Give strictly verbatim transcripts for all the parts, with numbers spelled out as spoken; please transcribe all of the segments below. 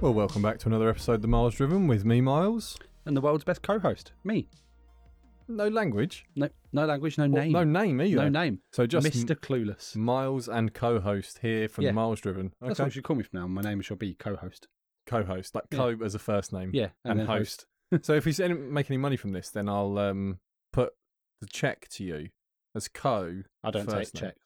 Well, welcome back to another episode of The Miles Driven with me, Miles. And the world's best co-host, me. No language? No no language, no well, name. No name either. No name. So just Mister Clueless. Miles and co-host here from yeah. The Miles Driven. Okay. That's what you should call me from now on. My name shall be co-host. Co-host. Like co yeah. as a first name. Yeah. And, and host. host. So if we make any money from this, then I'll um, put the check to you as co. I don't take checks.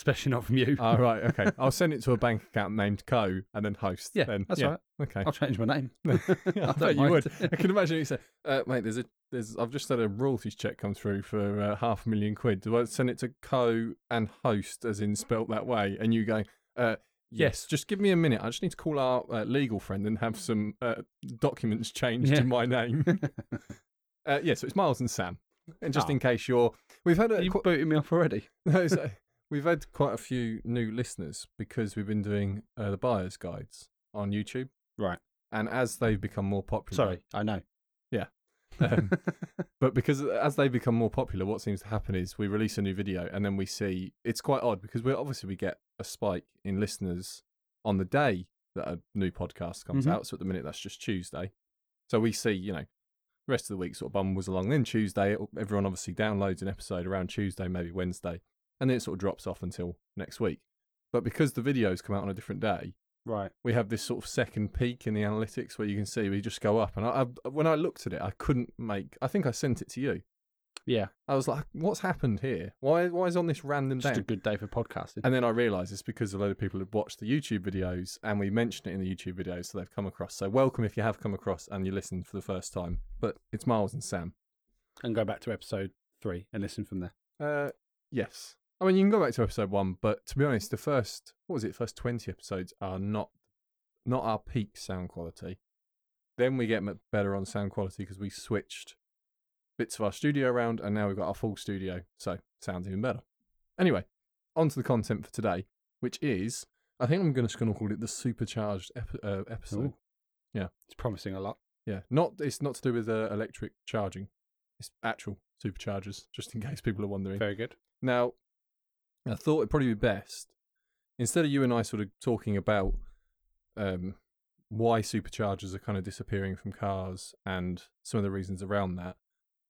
Especially not from you. Oh, right. Okay. I'll send it to a bank account named Co and then host. Yeah, then. that's yeah. right. Okay. I'll change my name. I, I thought you would. I can imagine you say, uh, mate, there's a, there's, I've just had a royalties check come through for uh, half a million quid. Do I send it to Co and host as in spelt that way? And you go, uh, yes, just give me a minute. I just need to call our uh, legal friend and have some uh, documents changed yeah. to my name. uh, yeah, so it's Miles and Sam. And just oh. in case you're... We've had a... You've qu- booted me off already. No, so, we've had quite a few new listeners because we've been doing uh, the buyer's guides on YouTube. Right. And as they've become more popular... Sorry, I know. Yeah. Um, but because as they become more popular, what seems to happen is we release a new video and then we see... It's quite odd because we obviously we get a spike in listeners on the day that a new podcast comes mm-hmm. out. So at the minute, that's just Tuesday. So we see, you know, the rest of the week sort of bumbles along. Then Tuesday, everyone obviously downloads an episode around Tuesday, maybe Wednesday. And then it sort of drops off until next week. But because the videos come out on a different day, right, we have this sort of second peak in the analytics where you can see we just go up. And I, I, when I looked at it, I couldn't make... I think I sent it to you. Yeah. I was like, what's happened here? Why Why is on this random just day? Just a good day for podcasting. And then I realised it's because a load of people had watched the YouTube videos and we mentioned it in the YouTube videos, so they've come across. So welcome if you have come across and you listened for the first time. But it's Miles and Sam. And go back to episode three and listen from there. Uh, Yes. I mean, you can go back to episode one, but to be honest, the first, what was it, first twenty episodes are not not our peak sound quality. Then we get better on sound quality because we switched bits of our studio around, and now we've got our full studio, so sounds even better. Anyway, on to the content for today, which is, I think I'm going to call it the supercharged epi- uh, episode. Ooh. Yeah. It's promising a lot. Yeah. Not It's not to do with uh, electric charging. It's actual superchargers, just in case people are wondering. Very good. Now... I thought it'd probably be best, instead of you and I sort of talking about um, why superchargers are kind of disappearing from cars and some of the reasons around that,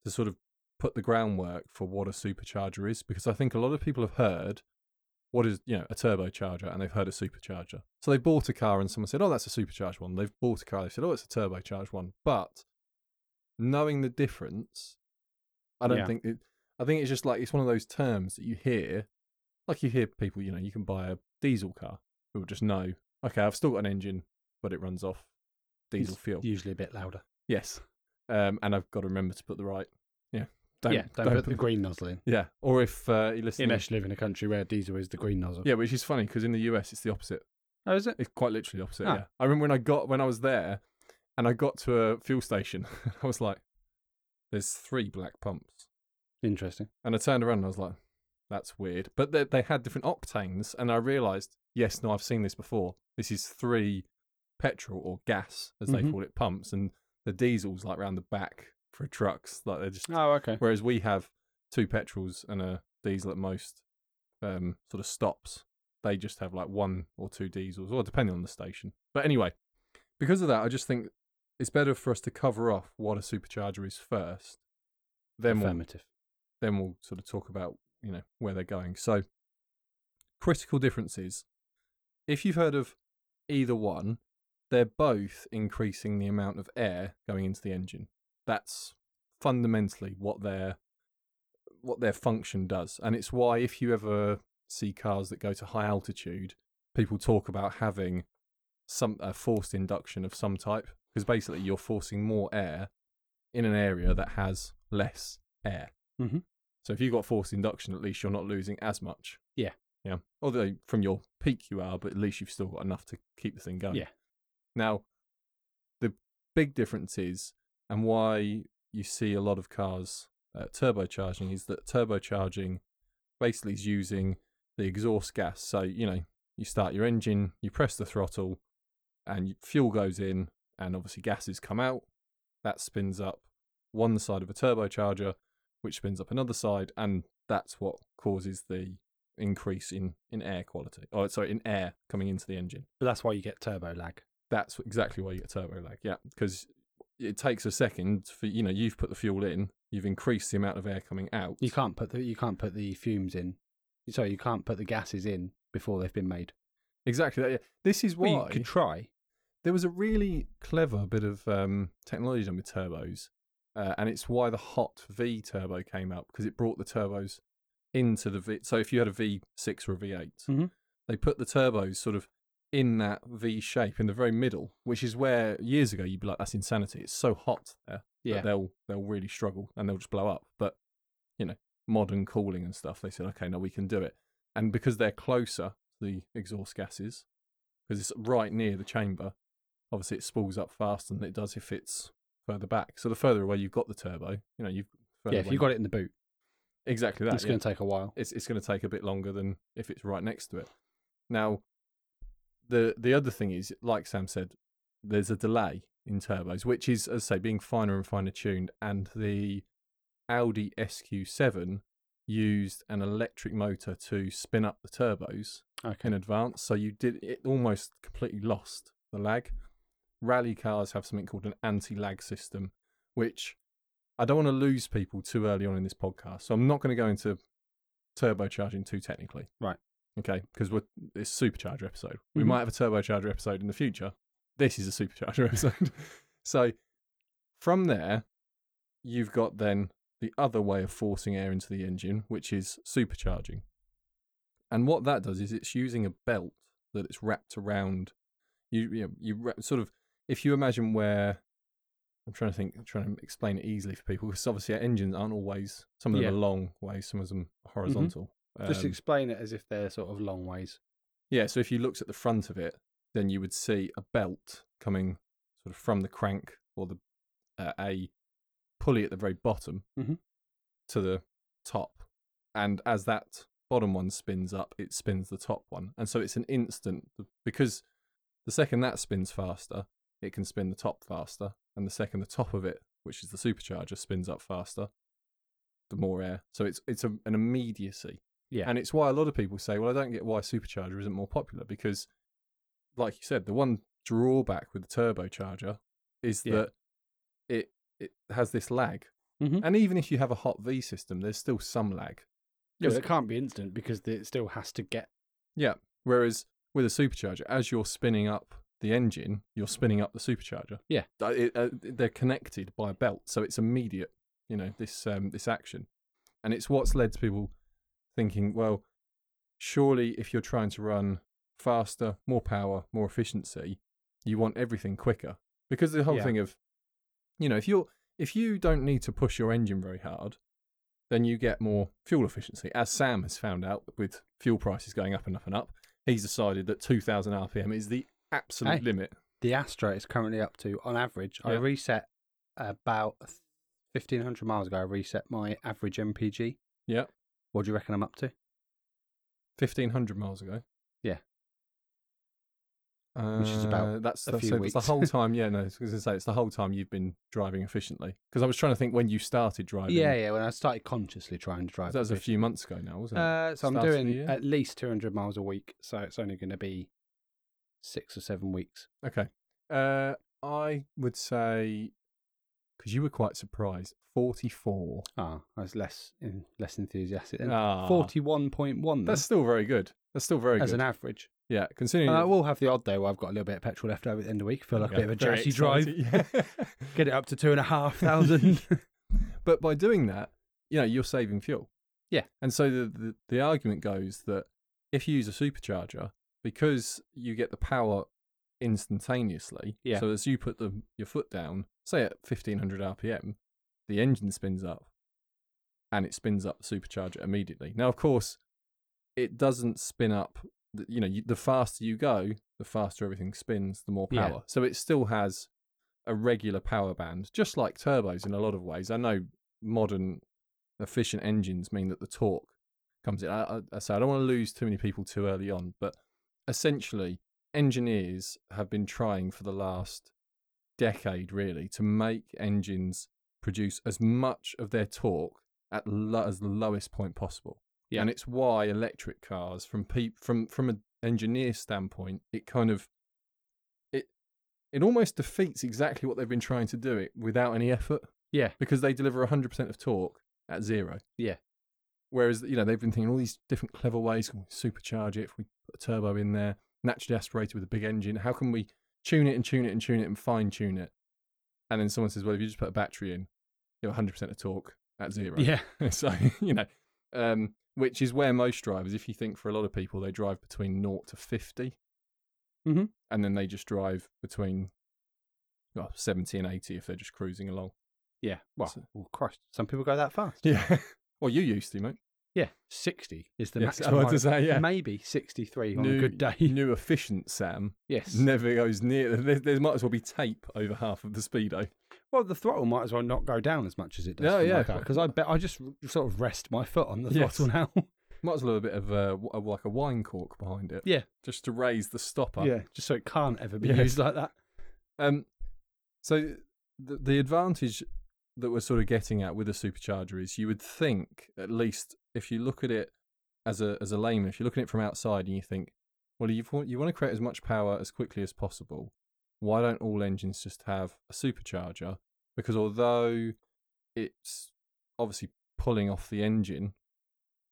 to sort of put the groundwork for what a supercharger is, because I think a lot of people have heard what is, you know, a turbocharger, and they've heard a supercharger. So they bought a car and someone said, oh, that's a supercharged one. They've bought a car, they said, oh, it's a turbocharged one. But knowing the difference, I don't yeah. think it, I think it's just like, it's one of those terms that you hear. Like you hear people, you know, you can buy a diesel car who will just know, okay, I've still got an engine, but it runs off diesel it's fuel. Usually a bit louder. Yes. Um, and I've got to remember to put the right, yeah. Don't, yeah, don't, don't put the, the green nozzle in. Yeah. Or if uh, you listen... Unless you live in a country where diesel is the green nozzle. Yeah, which is funny because in the U S it's the opposite. Oh, is it? It's quite literally the opposite, ah. yeah. I remember when I got, when I was there and I got to a fuel station, I was like, there's three black pumps. Interesting. And I turned around and I was like... That's weird. But they, they had different octanes, and I realised, yes, no, I've seen this before. This is three petrol or gas, as mm-hmm. they call it, pumps, and the diesel's like round the back for trucks. Like they're just oh, okay. Whereas we have two petrols and a diesel at most um, sort of stops. They just have like one or two diesels, or depending on the station. But anyway, because of that, I just think it's better for us to cover off what a supercharger is first. Then Affirmative. We'll, then we'll sort of talk about you know, where they're going. So, critical differences. If you've heard of either one, they're both increasing the amount of air going into the engine. That's fundamentally what their what their function does. And it's why if you ever see cars that go to high altitude, people talk about having some a forced induction of some type, because basically you're forcing more air in an area that has less air. Mm-hmm. So if you've got forced induction, at least you're not losing as much. Yeah. Yeah. Although from your peak you are, but at least you've still got enough to keep the thing going. Yeah. Now, the big difference is, and why you see a lot of cars uh, turbocharging, is that turbocharging basically is using the exhaust gas. So, you know, you start your engine, you press the throttle, and fuel goes in, and obviously gases come out. That spins up one side of a turbocharger, which spins up another side, and that's what causes the increase in, in air quality. Oh, sorry, in air coming into the engine. But that's why you get turbo lag. that's exactly why you get turbo lag. Yeah, because it takes a second for, you know, you've put the fuel in, you've increased the amount of air coming out. You can't put the you can't put the fumes in. Sorry, you can't put the gases in before they've been made. Exactly that. Yeah. This is why well, you could try. There was a really clever bit of um, technology done with turbos, uh, and it's why the hot V turbo came out, because it brought the turbos into the V. So if you had a V six or a V eight, mm-hmm. they put the turbos sort of in that V shape in the very middle, which is where years ago you'd be like, "That's insanity! It's so hot there yeah. that they'll they'll really struggle and they'll just blow up." But you know, modern cooling and stuff, they said, "Okay, no, we can do it," and because they're closer. The exhaust gases, because it's right near the chamber, obviously it spools up faster than it does if it's further back. So the further away you've got the turbo, you know, you've yeah, if you've got it in the boot, exactly that. It's yeah. going to take a while. It's it's going to take a bit longer than if it's right next to it. Now, the the other thing is, like Sam said, there's a delay in turbos, which is, as I say, being finer and finer tuned. And the Audi S Q seven used an electric motor to spin up the turbos. Okay. In advance, so you did it almost completely lost the lag. Rally cars have something called an anti-lag system, which I don't want to lose people too early on in this podcast, so I'm not going to go into turbocharging too technically. Right. Okay, because we're it's a supercharger episode. We mm-hmm. might have a turbocharger episode in the future. This is a supercharger episode. So from there, you've got then the other way of forcing air into the engine, which is supercharging. And what that does is it's using a belt that it's wrapped around. You you, know, you wrap, sort of, if you imagine where, I'm trying to think, I'm trying to explain it easily for people, because obviously our engines aren't always, some of them yeah. are long ways, some of them are horizontal. Mm-hmm. Um, Just explain it as if they're sort of long ways. Yeah, so if you looked at the front of it, then you would see a belt coming sort of from the crank or the uh, a pulley at the very bottom mm-hmm. to the top. And as that bottom one spins up, it spins the top one. And so it's an instant, because the second that spins faster, it can spin the top faster. And the second the top of it, which is the supercharger, spins up faster, the more air. So it's it's a, an immediacy. Yeah. And it's why a lot of people say, well, I don't get why supercharger isn't more popular, because, like you said, the one drawback with the turbocharger is yeah. that it, it has this lag. Mm-hmm. And even if you have a hot V system, there's still some lag. Yeah, but it can't be instant because it still has to get. Yeah. Whereas with a supercharger, as you're spinning up the engine, you're spinning up the supercharger. Yeah. It, uh, they're connected by a belt, so it's immediate. You know, this um, this action, and it's what's led to people thinking, well, surely if you're trying to run faster, more power, more efficiency, you want everything quicker, because the whole yeah. thing of, you know, if you're if you don't need to push your engine very hard, then you get more fuel efficiency. As Sam has found out with fuel prices going up and up and up, he's decided that two thousand R P M is the absolute hey, limit. The Astra is currently up to, on average, yeah. I reset about fifteen hundred miles ago, I reset my average M P G. Yeah. What do you reckon I'm up to? fifteen hundred miles ago? Yeah. Uh, Which is about that's, a that's, few so weeks. It's the whole time, yeah, no, I was going to say, it's the whole time you've been driving efficiently. Because I was trying to think when you started driving. Yeah, yeah, when I started consciously trying to drive. So that was a few months ago now, wasn't it? Uh, so Start I'm doing at least two hundred miles a week, so it's only going to be six or seven weeks. Okay. Uh, I would say, because you were quite surprised, forty-four. Ah, I was less in, less enthusiastic then. Ah, forty-one point one. That's still very good. That's still very As good. As an average. Yeah, considering. And I will have the odd day where I've got a little bit of petrol left over at the end of the week. Feel like okay. a bit of a Jersey drive. Yeah. Get it up to two and a half thousand. But by doing that, you know, you're saving fuel. Yeah. And so the, the, the argument goes that if you use a supercharger, because you get the power instantaneously, yeah. so as you put the, your foot down, say at fifteen hundred R P M, the engine spins up and it spins up the supercharger immediately. Now, of course, it doesn't spin up. You know, you, the faster you go, the faster everything spins, the more power. Yeah. So it still has a regular power band, just like turbos in a lot of ways. I know modern efficient engines mean that the torque comes in. I, I, so I don't want to lose too many people too early on, but essentially engineers have been trying for the last decade, really, to make engines produce as much of their torque at lo- as the lowest point possible. Yeah. And it's why electric cars, from peop- from from an engineer standpoint, it kind of it it almost defeats exactly what they've been trying to do it without any effort. Yeah. Because they deliver one hundred percent of torque at zero. Yeah. Whereas, you know, they've been thinking all these different clever ways. Can we supercharge it if we put a turbo in there? Naturally aspirated with a big engine. How can we tune it and tune it and tune it and fine tune it? And then someone says, well, if you just put a battery in, you have one hundred percent of torque at zero. Yeah. So, you know, um, which is where most drivers, if you think for a lot of people, they drive between zero to fifty. Mm-hmm. And then they just drive between well, seventy and eighty if they're just cruising along. Yeah. Well, so, well, Christ, some people go that fast. Yeah. Well, you used to, mate. Yeah. sixty is the yes, maximum. I to say, yeah. Maybe sixty-three on new, a good day. New efficient, Sam. Yes. Never goes near. There, there might as well be tape over half of the speedo. Well, the throttle might as well not go down as much as it does. Oh, yeah. Because I bet I just sort of rest my foot on the yes. throttle now. Might as well have a bit of a, a, like a wine cork behind it. Yeah. Just to raise the stopper. Yeah, just so it can't ever be yes. used like that. Um, so the, the advantage that we're sort of getting at with a supercharger is you would think, at least if you look at it as a as a layman, if you're looking at it from outside and you think, well, you you want to create as much power as quickly as possible, why don't all engines just have a supercharger? Because although it's obviously pulling off the engine,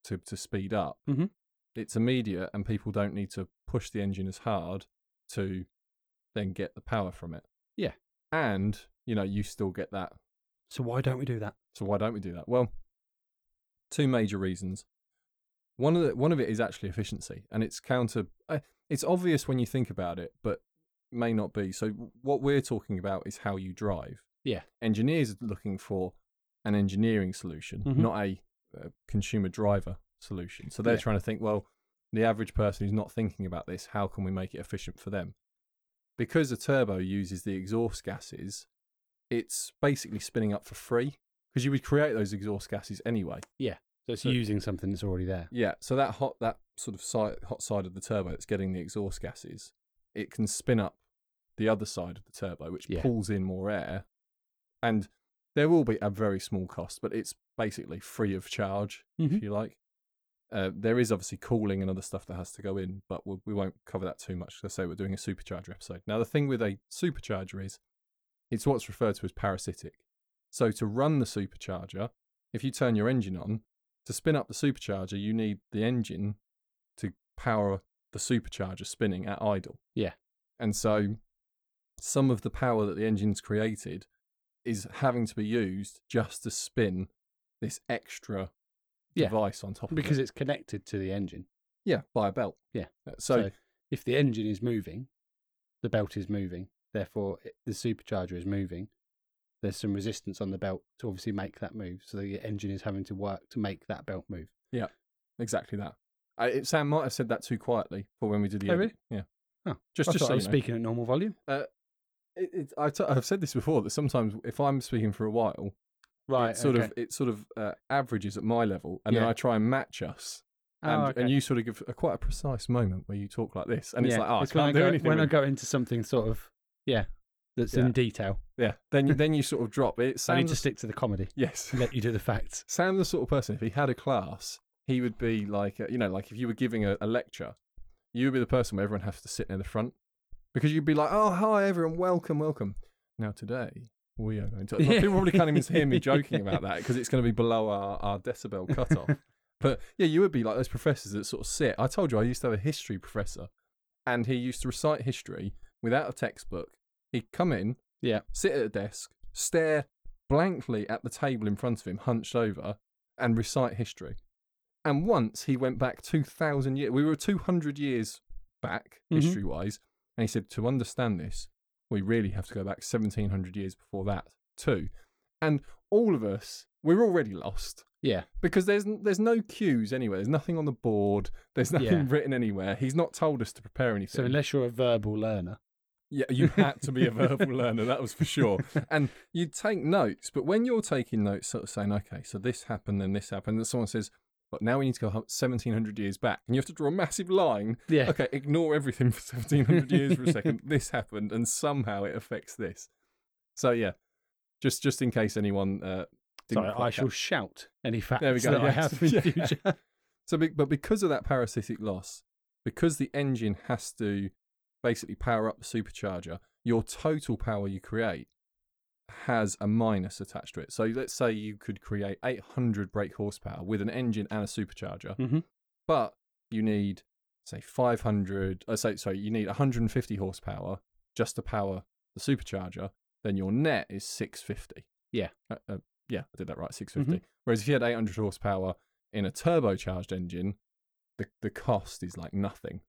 To, to speed up, mm-hmm. it's immediate and people don't need to push the engine as hard to then get the power from it. Yeah. And, you know, you still get that. So why don't we do that? So why don't we do that? Well, two major reasons. One of the, one of it is actually efficiency, and it's counter... Uh, it's obvious when you think about it, but may not be. So what we're talking about is how you drive. Yeah. Engineers are looking for an engineering solution, mm-hmm. not a... consumer driver solution. So they're yeah. trying to think, well, the average person who's not thinking about this, how can we make it efficient for them? Because a turbo uses the exhaust gases, it's basically spinning up for free because you would create those exhaust gases anyway. Yeah. So it's so, using something that's already there. Yeah. So that hot, that sort of side, hot side of the turbo that's getting the exhaust gases, it can spin up the other side of the turbo, which yeah. pulls in more air. And there will be a very small cost, but it's basically free of charge, mm-hmm. if you like. Uh, there is obviously cooling and other stuff that has to go in, but we'll, we won't cover that too much. Let's say we're doing a supercharger episode. Now, the thing with a supercharger is it's what's referred to as parasitic. So to run the supercharger, if you turn your engine on, to spin up the supercharger, you need the engine to power the supercharger spinning at idle. Yeah. And so some of the power that the engine's created is having to be used just to spin this extra yeah. device on top of it. Because it's connected to the engine. Yeah, by a belt. Yeah. So, so if the engine is moving, the belt is moving, therefore it, the supercharger is moving. There's some resistance on the belt to obviously make that move. So the engine is having to work to make that belt move. Yeah, exactly that. I, it, Sam might have said that too quietly for when we did the oh, edit. Really? Yeah. Oh, just, I just so I was speaking at normal volume. Uh, It, it, I t- I've said this before that sometimes if I'm speaking for a while, right, it sort okay. of it sort of uh, averages at my level, and yeah. then I try and match us, and, oh, okay. and you sort of give a quite a precise moment where you talk like this, and yeah. it's like, oh, it's I can't I do go, anything. When with... I go into something sort of, yeah, that's yeah. in detail, yeah, then you, then you sort of drop it. Sam's... I need to stick to the comedy. Yes, let you do the facts. Sam's the sort of person, if he had a class, he would be like, a, you know, like if you were giving a, a lecture, you would be the person where everyone has to sit near the front. Because you'd be like, oh, hi, everyone, welcome, welcome. Now, today, we are going to... Well, people probably can't even hear me joking about that because it's going to be below our, our decibel cutoff. But, yeah, you would be like those professors that sort of sit. I told you I used to have a history professor, and he used to recite history without a textbook. He'd come in, yeah, sit at a desk, stare blankly at the table in front of him, hunched over, and recite history. And once he went back two thousand years... We were two hundred years back, mm-hmm. history-wise. And he said, to understand this, we really have to go back seventeen hundred years before that too. And all of us, we're already lost. Yeah. Because there's there's no cues anywhere. There's nothing on the board. There's nothing yeah. written anywhere. He's not told us to prepare anything. So unless you're a verbal learner. Yeah, you had to be a verbal learner, that was for sure. And you take notes. But when you're taking notes, sort of saying, okay, so this happened, then this happened. And someone says... But now we need to go seventeen hundred years back. And you have to draw a massive line. Yeah. Okay, ignore everything for seventeen hundred years for a second. This happened, and somehow it affects this. So, yeah, just just in case anyone uh, didn't... Sorry, I shall that. shout any facts there we go. that yeah. I have in yeah. future. So, but because of that parasitic loss, because the engine has to basically power up the supercharger, your total power you create has a minus attached to it. So let's say you could create eight hundred brake horsepower with an engine and a supercharger, mm-hmm. but you need, say, five hundred, uh, say, sorry, you need one hundred fifty horsepower just to power the supercharger, then your net is six hundred fifty. Yeah. Uh, uh, yeah, I did that right, six hundred fifty. Mm-hmm. Whereas if you had eight hundred horsepower in a turbocharged engine, the the cost is like nothing.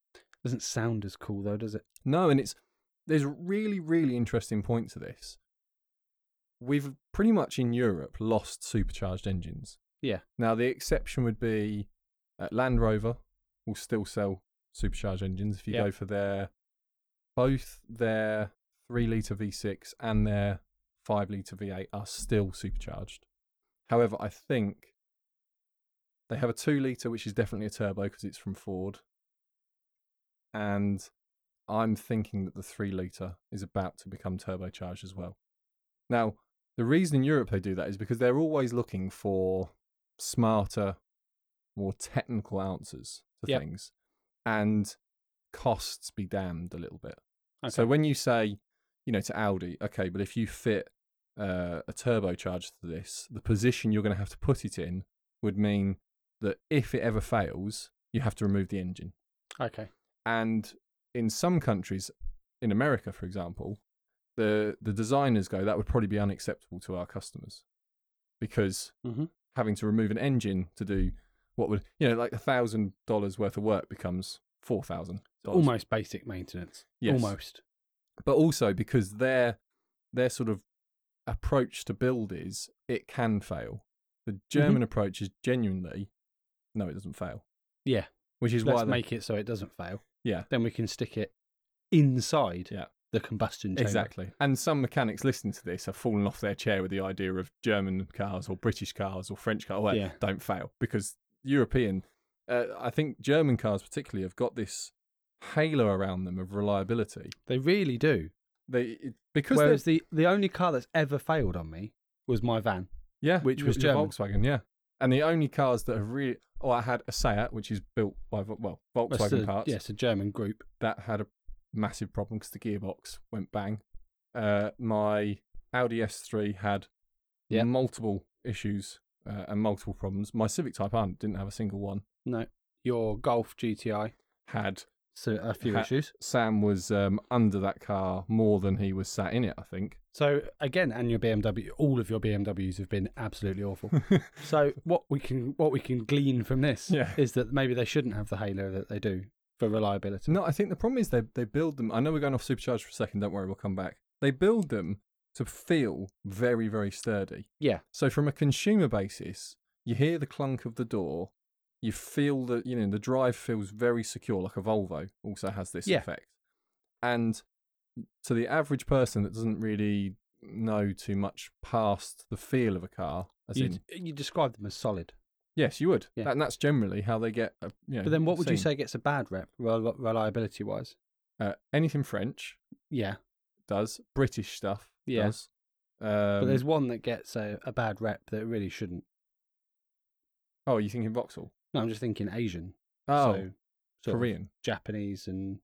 Doesn't sound as cool though, does it? No, and it's there's a really, really interesting point to this. We've pretty much in Europe lost supercharged engines. Yeah. Now, the exception would be uh, Land Rover will still sell supercharged engines. If you yep. go for their, both their three litre V six and their five litre V eight are still supercharged. However, I think they have a two litre, which is definitely a turbo because it's from Ford. And I'm thinking that the three litre is about to become turbocharged as well. Now, the reason in Europe they do that is because they're always looking for smarter, more technical answers to yep. things, and costs be damned a little bit. Okay. So when you say, you know, to Audi, okay, but if you fit uh, a turbocharger to this, the position you're going to have to put it in would mean that if it ever fails, you have to remove the engine. Okay. And in some countries, in America, for example, the the designers go, that would probably be unacceptable to our customers, because mm-hmm. having to remove an engine to do what would, you know, like a thousand dollars worth of work becomes four thousand dollars. Almost basic maintenance. Yes. Almost. But also because their their sort of approach to build is it can fail. The German mm-hmm. approach is genuinely no, it doesn't fail. Yeah. Which is Let's why they make it so it doesn't fail. Yeah. Then we can stick it inside. Yeah. The combustion chamber. Exactly. And some mechanics listening to this have fallen off their chair with the idea of German cars or British cars or French cars well, yeah. don't fail, because European, uh, I think German cars particularly have got this halo around them of reliability. They really do. They it, because Whereas the, the only car that's ever failed on me was my van. Yeah. Which was German. Volkswagen, yeah. And the only cars that have really... Oh, I had a Seat, which is built by, well, Volkswagen parts. Yes, yeah, a German group. That had a massive problem because the gearbox went bang. Uh, my Audi S three had yep. multiple issues uh, and multiple problems. My Civic Type R didn't have a single one. No. Your Golf G T I had so a few had, issues. Sam was um, under that car more than he was sat in it, I think. So again, and your B M W, all of your B M Ws have been absolutely awful. So what we can what we can glean from this yeah. is that maybe they shouldn't have the halo that they do. For reliability. No, I think the problem is they they build them. I know we're going off supercharged for a second. Don't worry, we'll come back. They build them to feel very, very sturdy. Yeah. So from a consumer basis, you hear the clunk of the door, you feel that, you know, the drive feels very secure, like a Volvo also has this yeah. effect. And to the average person that doesn't really know too much past the feel of a car, as you, in, you describe them as solid. Yes, you would. Yeah. That, and that's generally how they get... Uh, you know, but then what would seen. you say gets a bad rep, rel- reliability-wise? Uh, anything French. Yeah. Does. British stuff. Yeah. Does. Um, but there's one that gets a, a bad rep that really shouldn't. Oh, are you thinking Vauxhall? No, I'm just thinking Asian. Oh, so, Korean. Japanese and...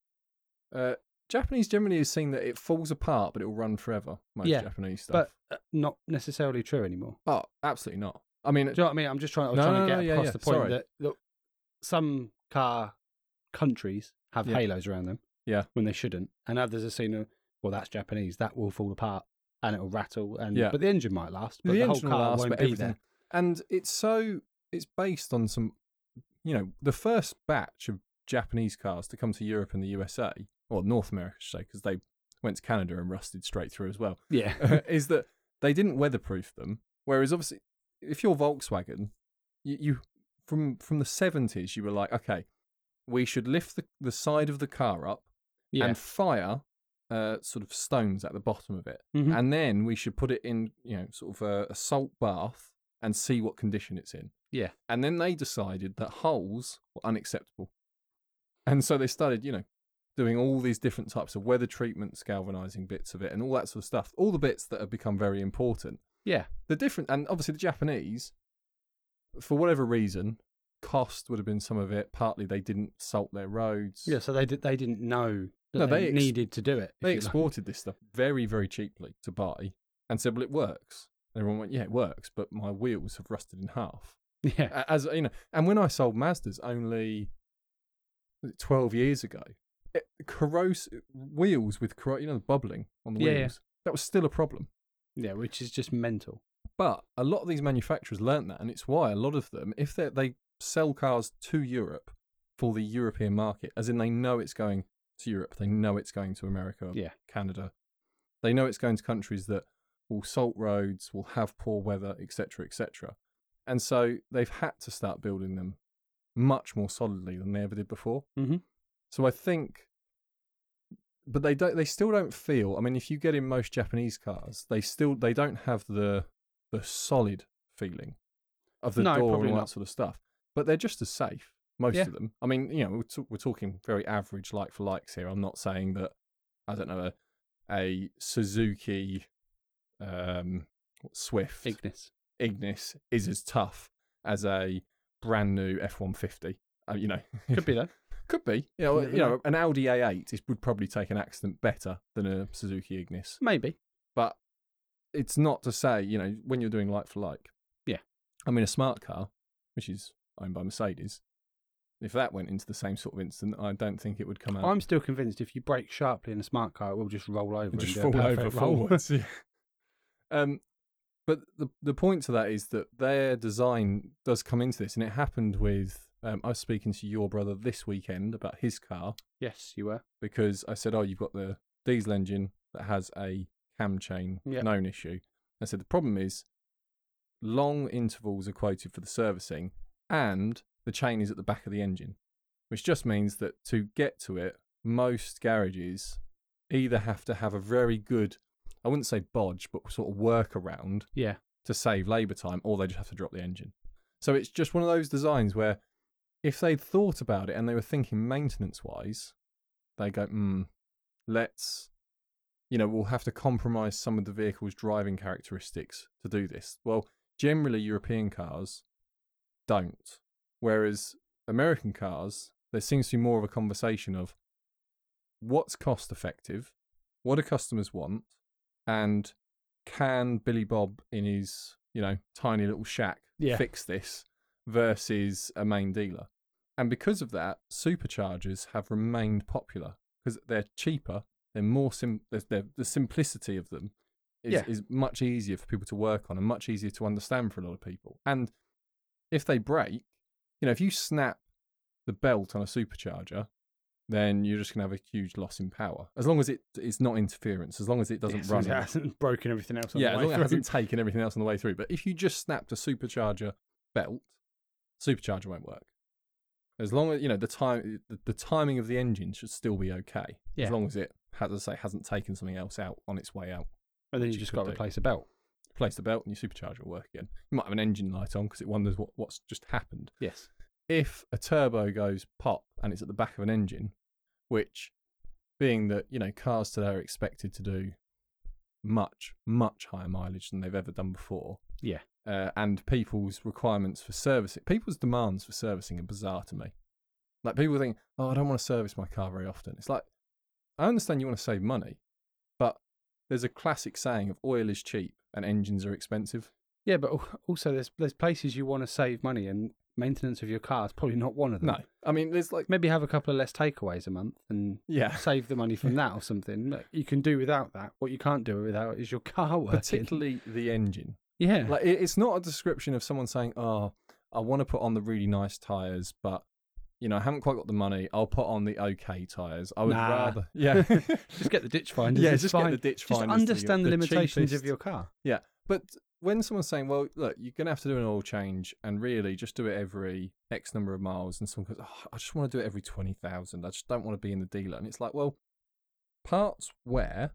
Uh, Japanese generally is seen that it falls apart, but it will run forever, most yeah, Japanese stuff. But not necessarily true anymore. Oh, absolutely not. I mean, do you know what I mean? I'm just trying, I was no, trying to get no, no, across yeah, yeah. the point Sorry. that look, some car countries have yeah. halos around them yeah. when they shouldn't, and others are seen, well, that's Japanese, that will fall apart and it'll rattle, and yeah. but the engine might last, but the, the whole car last, won't be everything. there. And it's so, it's based on some, you know, the first batch of Japanese cars to come to Europe and the U S A, or North America, I should say, because they went to Canada and rusted straight through as well, Yeah, uh, is that they didn't weatherproof them, whereas obviously... If you're Volkswagen, you, you from from the seventies, you were like, okay, we should lift the, the side of the car up yeah. and fire uh, sort of stones at the bottom of it, mm-hmm. and then we should put it in, you know, sort of a, a salt bath and see what condition it's in. Yeah, and then they decided that holes were unacceptable, and so they started, you know, doing all these different types of weather treatments, galvanizing bits of it, and all that sort of stuff. All the bits that have become very important. Yeah. The different, and obviously the Japanese, for whatever reason, cost would have been some of it. Partly they didn't salt their roads. Yeah, so they, did, they didn't know that no, they, they ex- needed to do it. They exported like. this stuff very, very cheaply to buy and said, well, it works. And everyone went, yeah, it works, but my wheels have rusted in half. Yeah. As you know, and when I sold Mazdas only twelve years ago, it, corrosive wheels with corro- you know the bubbling on the yeah, wheels, yeah. that was still a problem. Yeah, which is just mental. But a lot of these manufacturers learned that, and it's why a lot of them, if they they sell cars to Europe for the European market, as in they know it's going to Europe, they know it's going to America, yeah. Canada, they know it's going to countries that will salt roads, will have poor weather, et cetera, et cetera. And so they've had to start building them much more solidly than they ever did before. Mm-hmm. So I think, but they don't. They still don't feel. I mean, if you get in most Japanese cars, they still they don't have the the solid feeling of the no, door and all not. that sort of stuff. But they're just as safe, most yeah. of them. I mean, you know, we're, t- we're talking very average like for likes here. I'm not saying that I don't know a, a Suzuki um, Swift Ignis Ignis is as tough as a brand new F one fifty. Uh, you know, could be that. Could be. You know, you know, an Audi A eight is, would probably take an accident better than a Suzuki Ignis. Maybe. But it's not to say, you know, when you're doing like for like. Yeah. I mean, a smart car, which is owned by Mercedes, if that went into the same sort of incident, I don't think it would come out. I'm still convinced if you brake sharply in a smart car, it will just roll over. And just and fall over forwards. yeah. um, but the, the point to that is that their design does come into this, and it happened with... Um, I was speaking to your brother this weekend about his car. Yes, you were. Because I said, oh, you've got the diesel engine that has a cam chain yep. known issue. I said, the problem is long intervals are quoted for the servicing and the chain is at the back of the engine, which just means that to get to it, most garages either have to have a very good, I wouldn't say bodge, but sort of workaround yeah. to save labour time, or they just have to drop the engine. So it's just one of those designs where if they'd thought about it and they were thinking maintenance-wise, they go, hmm, let's, you know, we'll have to compromise some of the vehicle's driving characteristics to do this. Well, generally European cars don't, whereas American cars, there seems to be more of a conversation of what's cost-effective, what do customers want, and can Billy Bob in his, you know, tiny little shack yeah. fix this? Versus a main dealer. And because of that, superchargers have remained popular because they're cheaper, they're more sim- they're, they're, the simplicity of them is, yeah. is much easier for people to work on and much easier to understand for a lot of people. And if they break, you know, if you snap the belt on a supercharger, then you're just going to have a huge loss in power. As long as it it's not interference, as long as it doesn't yes, run. It hasn't broken everything else on yeah, the way through. Yeah, as long as it hasn't taken everything else on the way through. But if you just snapped a supercharger belt, supercharger won't work. As long as, you know, the time, the, the timing of the engine should still be okay. Yeah. As long as it, as I say, hasn't taken something else out on its way out. And then you just got to replace a belt. Replace the belt and your supercharger will work again. You might have an engine light on because it wonders what, what's just happened. Yes. If a turbo goes pop and it's at the back of an engine, which being that, you know, cars today are expected to do much, much higher mileage than they've ever done before. Yeah. Uh, and people's requirements for servicing, people's demands for servicing are bizarre to me. Like people think, oh, I don't want to service my car very often. It's like, I understand you want to save money, but there's a classic saying of oil is cheap and engines are expensive. Yeah, but also there's there's places you want to save money and maintenance of your car is probably not one of them. No, I mean, there's like... Maybe have a couple of less takeaways a month and yeah. save the money from that or something. You can do without that. What you can't do without is your car working. Particularly the engine. Yeah. Like it's not a description of someone saying, oh, I want to put on the really nice tyres, but, you know, I haven't quite got the money. I'll put on the okay tyres. I would nah. rather... Yeah. Just get the ditch finders. Yeah, just fine. get the ditch finders. Just understand the, the limitations cheapest. of your car. Yeah. But when someone's saying, well, look, you're going to have to do an oil change and really just do it every X number of miles, and someone goes, oh, I just want to do it every twenty thousand. I just don't want to be in the dealer. And it's like, well, parts wear,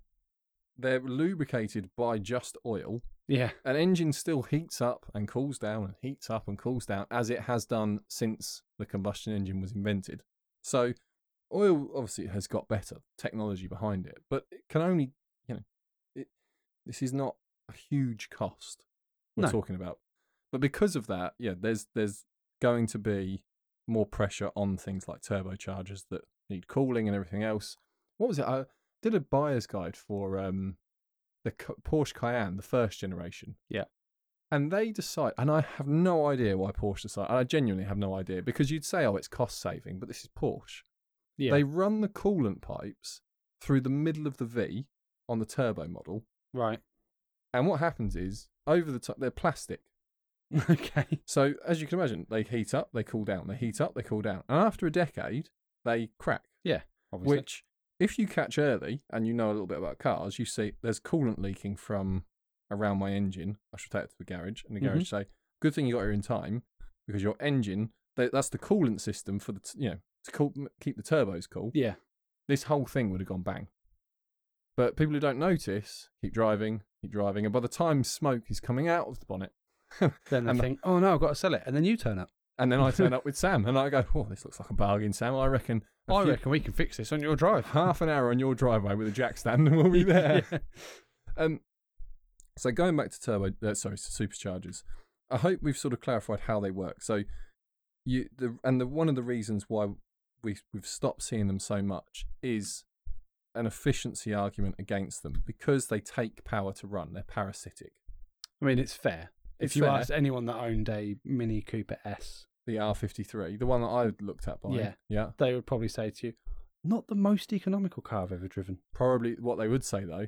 they're lubricated by just oil. Yeah. An engine still heats up and cools down and heats up and cools down as it has done since the combustion engine was invented. So oil obviously has got better technology behind it, but it can only, you know, it, this is not a huge cost we're no. talking about. But because of that, yeah, there's there's going to be more pressure on things like turbochargers that need cooling and everything else. what was it? I did a buyer's guide for um, the Porsche Cayenne, the first generation. Yeah. And they decide, and I have no idea why Porsche decide. I genuinely have no idea, because you'd say, oh, it's cost saving, but this is Porsche. Yeah. They run the coolant pipes through the middle of the V on the turbo model. Right. And what happens is, over the top, they're plastic. Okay. So, as you can imagine, they heat up, they cool down, they heat up, they cool down. And after a decade, they crack. Yeah, obviously. Which, if you catch early, and you know a little bit about cars, you see there's coolant leaking from around my engine. I should take it to the garage, and the mm-hmm. garage say, good thing you got here in time, because your engine, they, that's the coolant system for the, t- you know, to cool, keep the turbos cool. Yeah. This whole thing would have gone bang. But people who don't notice, keep driving, keep driving, and by the time smoke is coming out of the bonnet, then they think, oh no, I've got to sell it. And then you turn up. And then I turn up with Sam and I go, oh, this looks like a bargain, Sam. I reckon I few, reckon we can fix this on your drive. Half an hour on your driveway with a jack stand and we'll be there. Yeah. Um, so going back to turbo, uh, sorry, superchargers, I hope we've sort of clarified how they work. So you, the, and the, one of the reasons why we, we've stopped seeing them so much is an efficiency argument against them, because they take power to run. They're parasitic. I mean, it's fair. If it's you fair. Asked anyone that owned a Mini Cooper S, the R fifty-three, the one that I looked at buying, yeah, yeah, they would probably say to you, not the most economical car I've ever driven. Probably what they would say, though.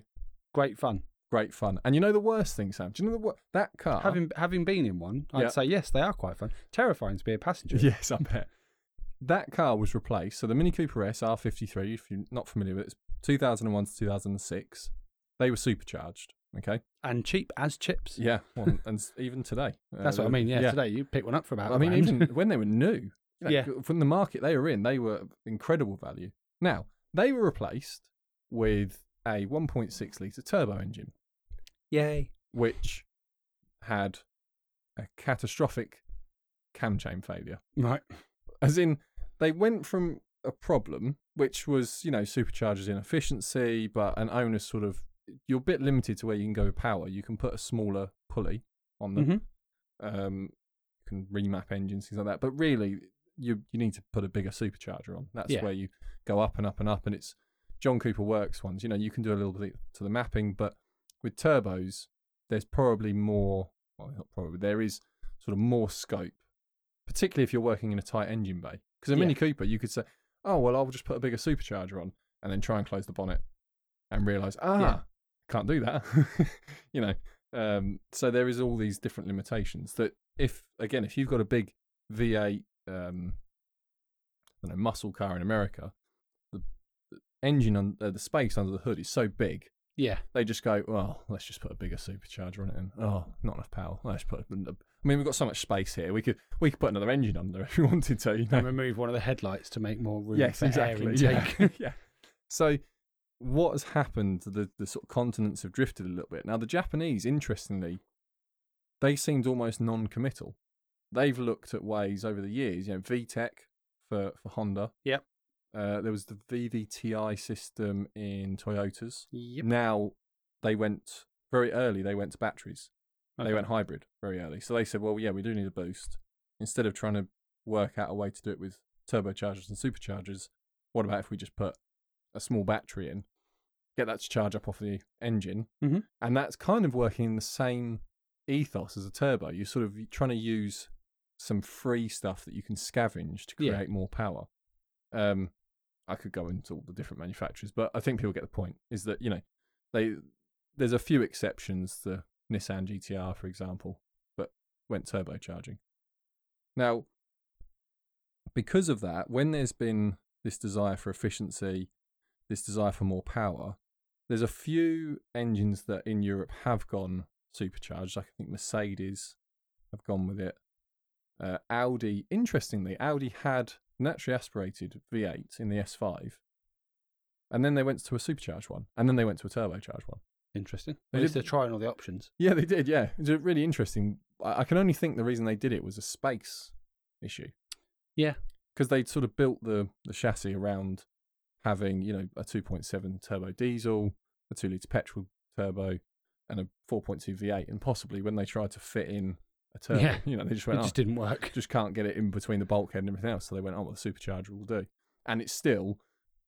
Great fun. Great fun. And you know the worst thing, Sam? Do you know the, that car? Having having been in one, I'd yeah. say, yes, they are quite fun. Terrifying to be a passenger. Yes, I bet. That car was replaced. So the Mini Cooper S R fifty-three, if you're not familiar with it, it's two thousand one to two thousand six. They were supercharged. Okay. And cheap as chips. Yeah. Well, and even today. That's uh, what I mean. Yeah, yeah. Today you pick one up for about I mean, even when they were new, like, yeah. from the market they were in, they were incredible value. Now, they were replaced with a one point six litre turbo engine. Yay. Which had a catastrophic cam chain failure. Right. As in, they went from a problem, which was, you know, superchargers inefficiency, but an owner's sort of, you're a bit limited to where you can go with power. You can put a smaller pulley on them. Mm-hmm. Um, you can remap engines, things like that. But really, you you need to put a bigger supercharger on. That's yeah. where you go up and up and up. And it's John Cooper Works ones. You know, you can do a little bit to the mapping, but with turbos, there's probably more. Well, not probably. There is sort of more scope, particularly if you're working in a tight engine bay. Because a Mini yeah. Cooper, you could say, "Oh well, I'll just put a bigger supercharger on," and then try and close the bonnet, and realise, ah. Yeah. Can't do that, you know. Um, so there is all these different limitations that if, again, if you've got a big V eight um, I don't know, muscle car in America, the, the engine, on, uh, the space under the hood is so big. Yeah. They just go, well, let's just put a bigger supercharger on it. And, oh, not enough power. Let's put. I mean, we've got so much space here. We could we could put another engine under if we wanted to. You know? And remove one of the headlights to make more room yes, for exactly. air intake. Yeah. yeah. So... what has happened, the, the sort of continents have drifted a little bit. Now, the Japanese, interestingly, they seemed almost non-committal. They've looked at ways over the years, you know, VTEC for, for Honda. Yep. Uh, there was the V V T I system in Toyotas. Yep. Now, they went, very early, they went to batteries. Okay. They went hybrid very early. So they said, well, yeah, we do need a boost. Instead of trying to work out a way to do it with turbochargers and superchargers, what about if we just put a small battery in, get that to charge up off the engine, mm-hmm. and that's kind of working in the same ethos as a turbo. You're sort of trying to use some free stuff that you can scavenge to create yeah. more power. Um, I could go into all the different manufacturers, but I think people get the point, is that, you know, they there's a few exceptions, the Nissan G T R, for example, but went turbocharging. Now, because of that, when there's been this desire for efficiency, this desire for more power, there's a few engines that in Europe have gone supercharged. I think Mercedes have gone with it. Uh, Audi, interestingly, Audi had naturally aspirated V eight in the S five, and then they went to a supercharged one, and then they went to a turbocharged one. Interesting. They did, they're trying all the options. Yeah, they did, yeah. It's really interesting. I can only think the reason they did it was a space issue. Yeah. Because they'd sort of built the, the chassis around having, you know, a two point seven turbo diesel, a two litre petrol turbo, and a four point two V eight. And possibly when they tried to fit in a turbo, yeah. you know, they just went, it just oh, didn't work. Just can't get it in between the bulkhead and everything else. So they went, oh, well, the supercharger will do. And it's still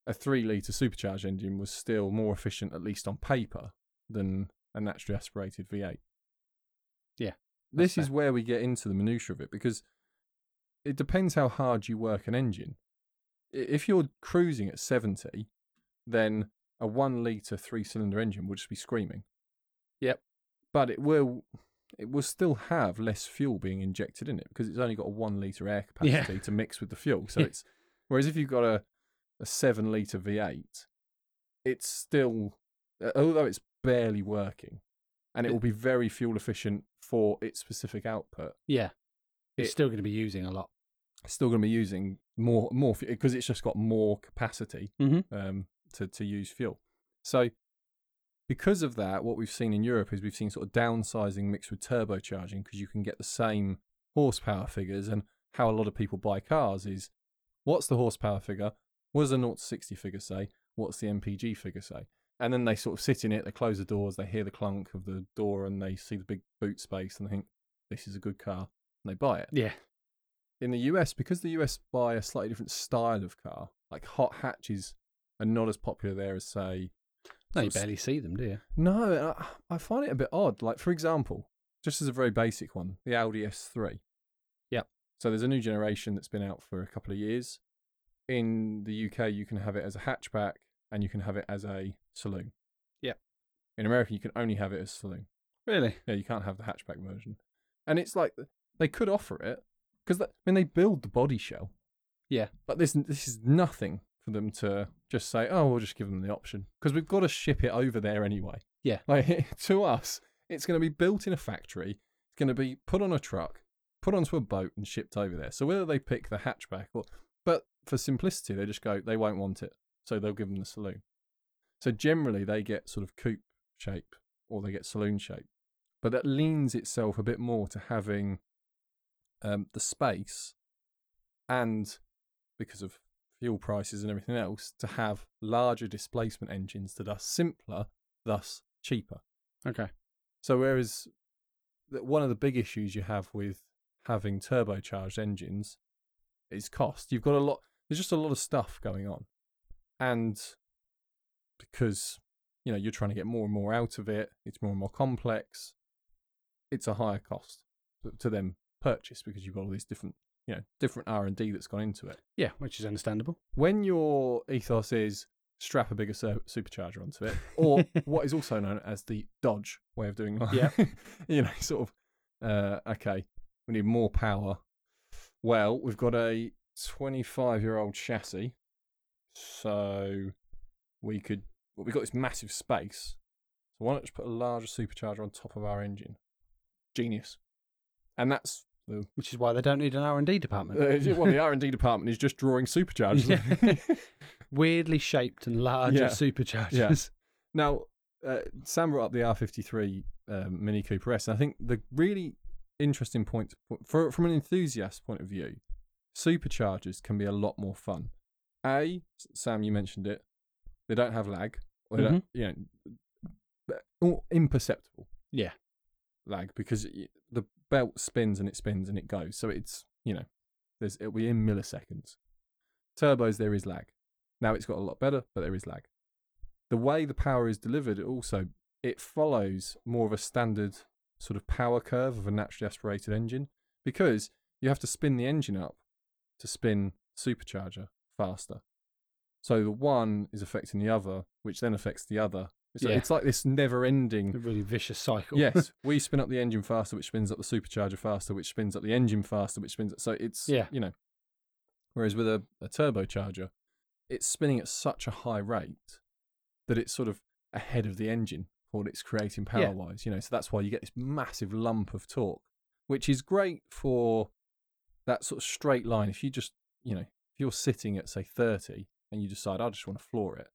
a three litre supercharged engine was still more efficient, at least on paper, than a naturally aspirated V eight. Yeah. This fair. is where we get into the minutiae of it, because it depends how hard you work an engine. If you're cruising at seventy, then a one litre three-cylinder engine will just be screaming. Yep. But it will... it will still have less fuel being injected in it because it's only got a one litre air capacity yeah. to mix with the fuel. So it's, whereas if you've got a, a seven litre V eight, it's still, although it's barely working and it will be very fuel efficient for its specific output. Yeah. It's it, still going to be using a lot. It's still going to be using more, more fuel because it's just got more capacity mm-hmm. um, to, to use fuel. So, because of that, what we've seen in Europe is we've seen sort of downsizing mixed with turbocharging because you can get the same horsepower figures, and how a lot of people buy cars is, what's the horsepower figure? What does the zero to sixty figure say? What's the M P G figure say? And then they sort of sit in it, they close the doors, they hear the clunk of the door and they see the big boot space and they think, this is a good car, and they buy it. Yeah. In the U S, because the U S buy a slightly different style of car, like hot hatches are not as popular there as, say, no, you barely see them, do you? No, I, I find it a bit odd. Like, for example, just as a very basic one, the Audi S three. Yeah. So there's a new generation that's been out for a couple of years. In the U K, you can have it as a hatchback and you can have it as a saloon. Yeah. In America, you can only have it as saloon. Really? Yeah, you can't have the hatchback version. And it's like, they could offer it, because, I mean, they build the body shell. Yeah. But this, this is nothing for them to just say, oh, we'll just give them the option because we've got to ship it over there anyway. Yeah. Like, to us, it's going to be built in a factory. It's going to be put on a truck, put onto a boat and shipped over there. So whether they pick the hatchback or, but for simplicity, they just go, they won't want it. So they'll give them the saloon. So generally they get sort of coupe shape or they get saloon shape, but that leans itself a bit more to having um, the space, and because of fuel prices and everything else, to have larger displacement engines that are simpler, thus cheaper. Okay. So whereas one of the big issues you have with having turbocharged engines is cost. You've got a lot, there's just a lot of stuff going on. And because, you know, you're trying to get more and more out of it, it's more and more complex, it's a higher cost to them purchase because you've got all these different You know, different R and D that's gone into it. Yeah, which is understandable. When your ethos is strap a bigger sur- supercharger onto it, or what is also known as the Dodge way of doing life. Yeah. You know, sort of, uh, okay, we need more power. Well, we've got a twenty-five-year-old chassis, so we could, well, we've got this massive space, so why not just put a larger supercharger on top of our engine? Genius. And that's... which is why they don't need an R and D department. Uh, well, the R and D department is just drawing superchargers. Yeah. Weirdly shaped and larger yeah. superchargers. Yeah. Now, uh, Sam brought up the R fifty-three uh, Mini Cooper S, and I think the really interesting point, for, from an enthusiast point of view, superchargers can be a lot more fun. A, Sam, you mentioned it, they don't have lag. They mm-hmm. don't, you know, imperceptible. Yeah. Lag, because it, the belt spins and it spins and it goes. So it's, you know, there's it'll be in milliseconds. Turbos, there is lag. Now it's got a lot better, but there is lag. The way the power is delivered, it also, it follows more of a standard sort of power curve of a naturally aspirated engine, because you have to spin the engine up to spin supercharger faster. So the one is affecting the other, which then affects the other. So yeah. It's like this never-ending... a really vicious cycle. Yes. We spin up the engine faster, which spins up the supercharger faster, which spins up the engine faster, which spins up... So it's, yeah. you know... Whereas with a, a turbocharger, it's spinning at such a high rate that it's sort of ahead of the engine for what it's creating power-wise. Yeah. You know, so that's why you get this massive lump of torque, which is great for that sort of straight line. If you just, you know, if you're sitting at, say, thirty and you decide, I just want to floor it,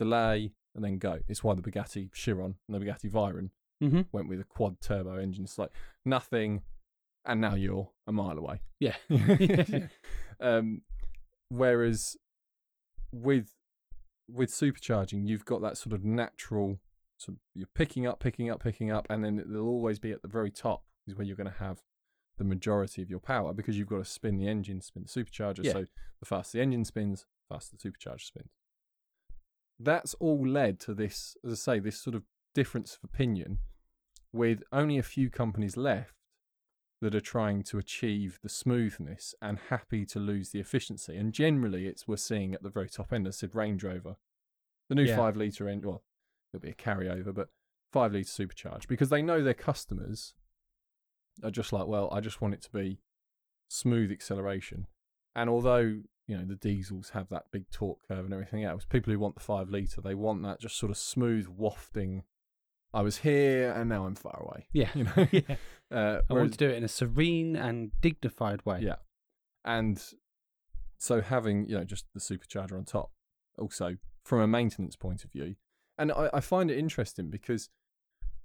delay... and then go. It's why the Bugatti Chiron and the Bugatti Veyron mm-hmm. went with a quad turbo engine. It's like nothing, and now you're a mile away. Yeah. yeah. Um, whereas with with supercharging, you've got that sort of natural, sort of, you're picking up, picking up, picking up, and then it'll always be at the very top is where you're going to have the majority of your power, because you've got to spin the engine, spin the supercharger. Yeah. So the faster the engine spins, the faster the supercharger spins. that's all led to this, as I say, this sort of difference of opinion, with only a few companies left that are trying to achieve the smoothness and happy to lose the efficiency. And generally, it's we're seeing at the very top end. I said Range Rover, the new yeah. five litre engine. Well, it'll be a carryover, but five litre supercharged, because they know their customers are just like, well, I just want it to be smooth acceleration. And although, you know, the diesels have that big torque curve and everything else, people who want the five litre, they want that just sort of smooth wafting. I was here and now I'm far away. Yeah. You know? yeah. Uh, whereas, I want to do it in a serene and dignified way. Yeah. And so having, you know, just the supercharger on top, also from a maintenance point of view. And I, I find it interesting because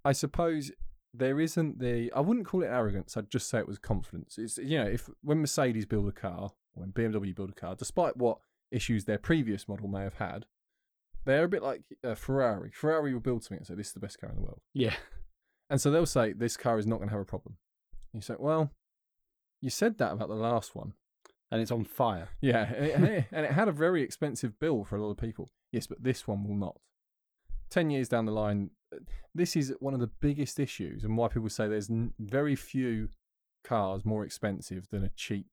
I suppose there isn't the, I wouldn't call it arrogance. I'd just say it was confidence. It's, you know, if when Mercedes build a car, when B M W build a car, despite what issues their previous model may have had, they're a bit like uh, Ferrari. Ferrari will build something and say, this is the best car in the world. Yeah. And so they'll say, this car is not going to have a problem. And you say, well, you said that about the last one. And it's on fire. Yeah. And it, and, it, and it had a very expensive bill for a lot of people. Yes, but this one will not. Ten years down the line, this is one of the biggest issues and why people say there's n- very few cars more expensive than a cheap,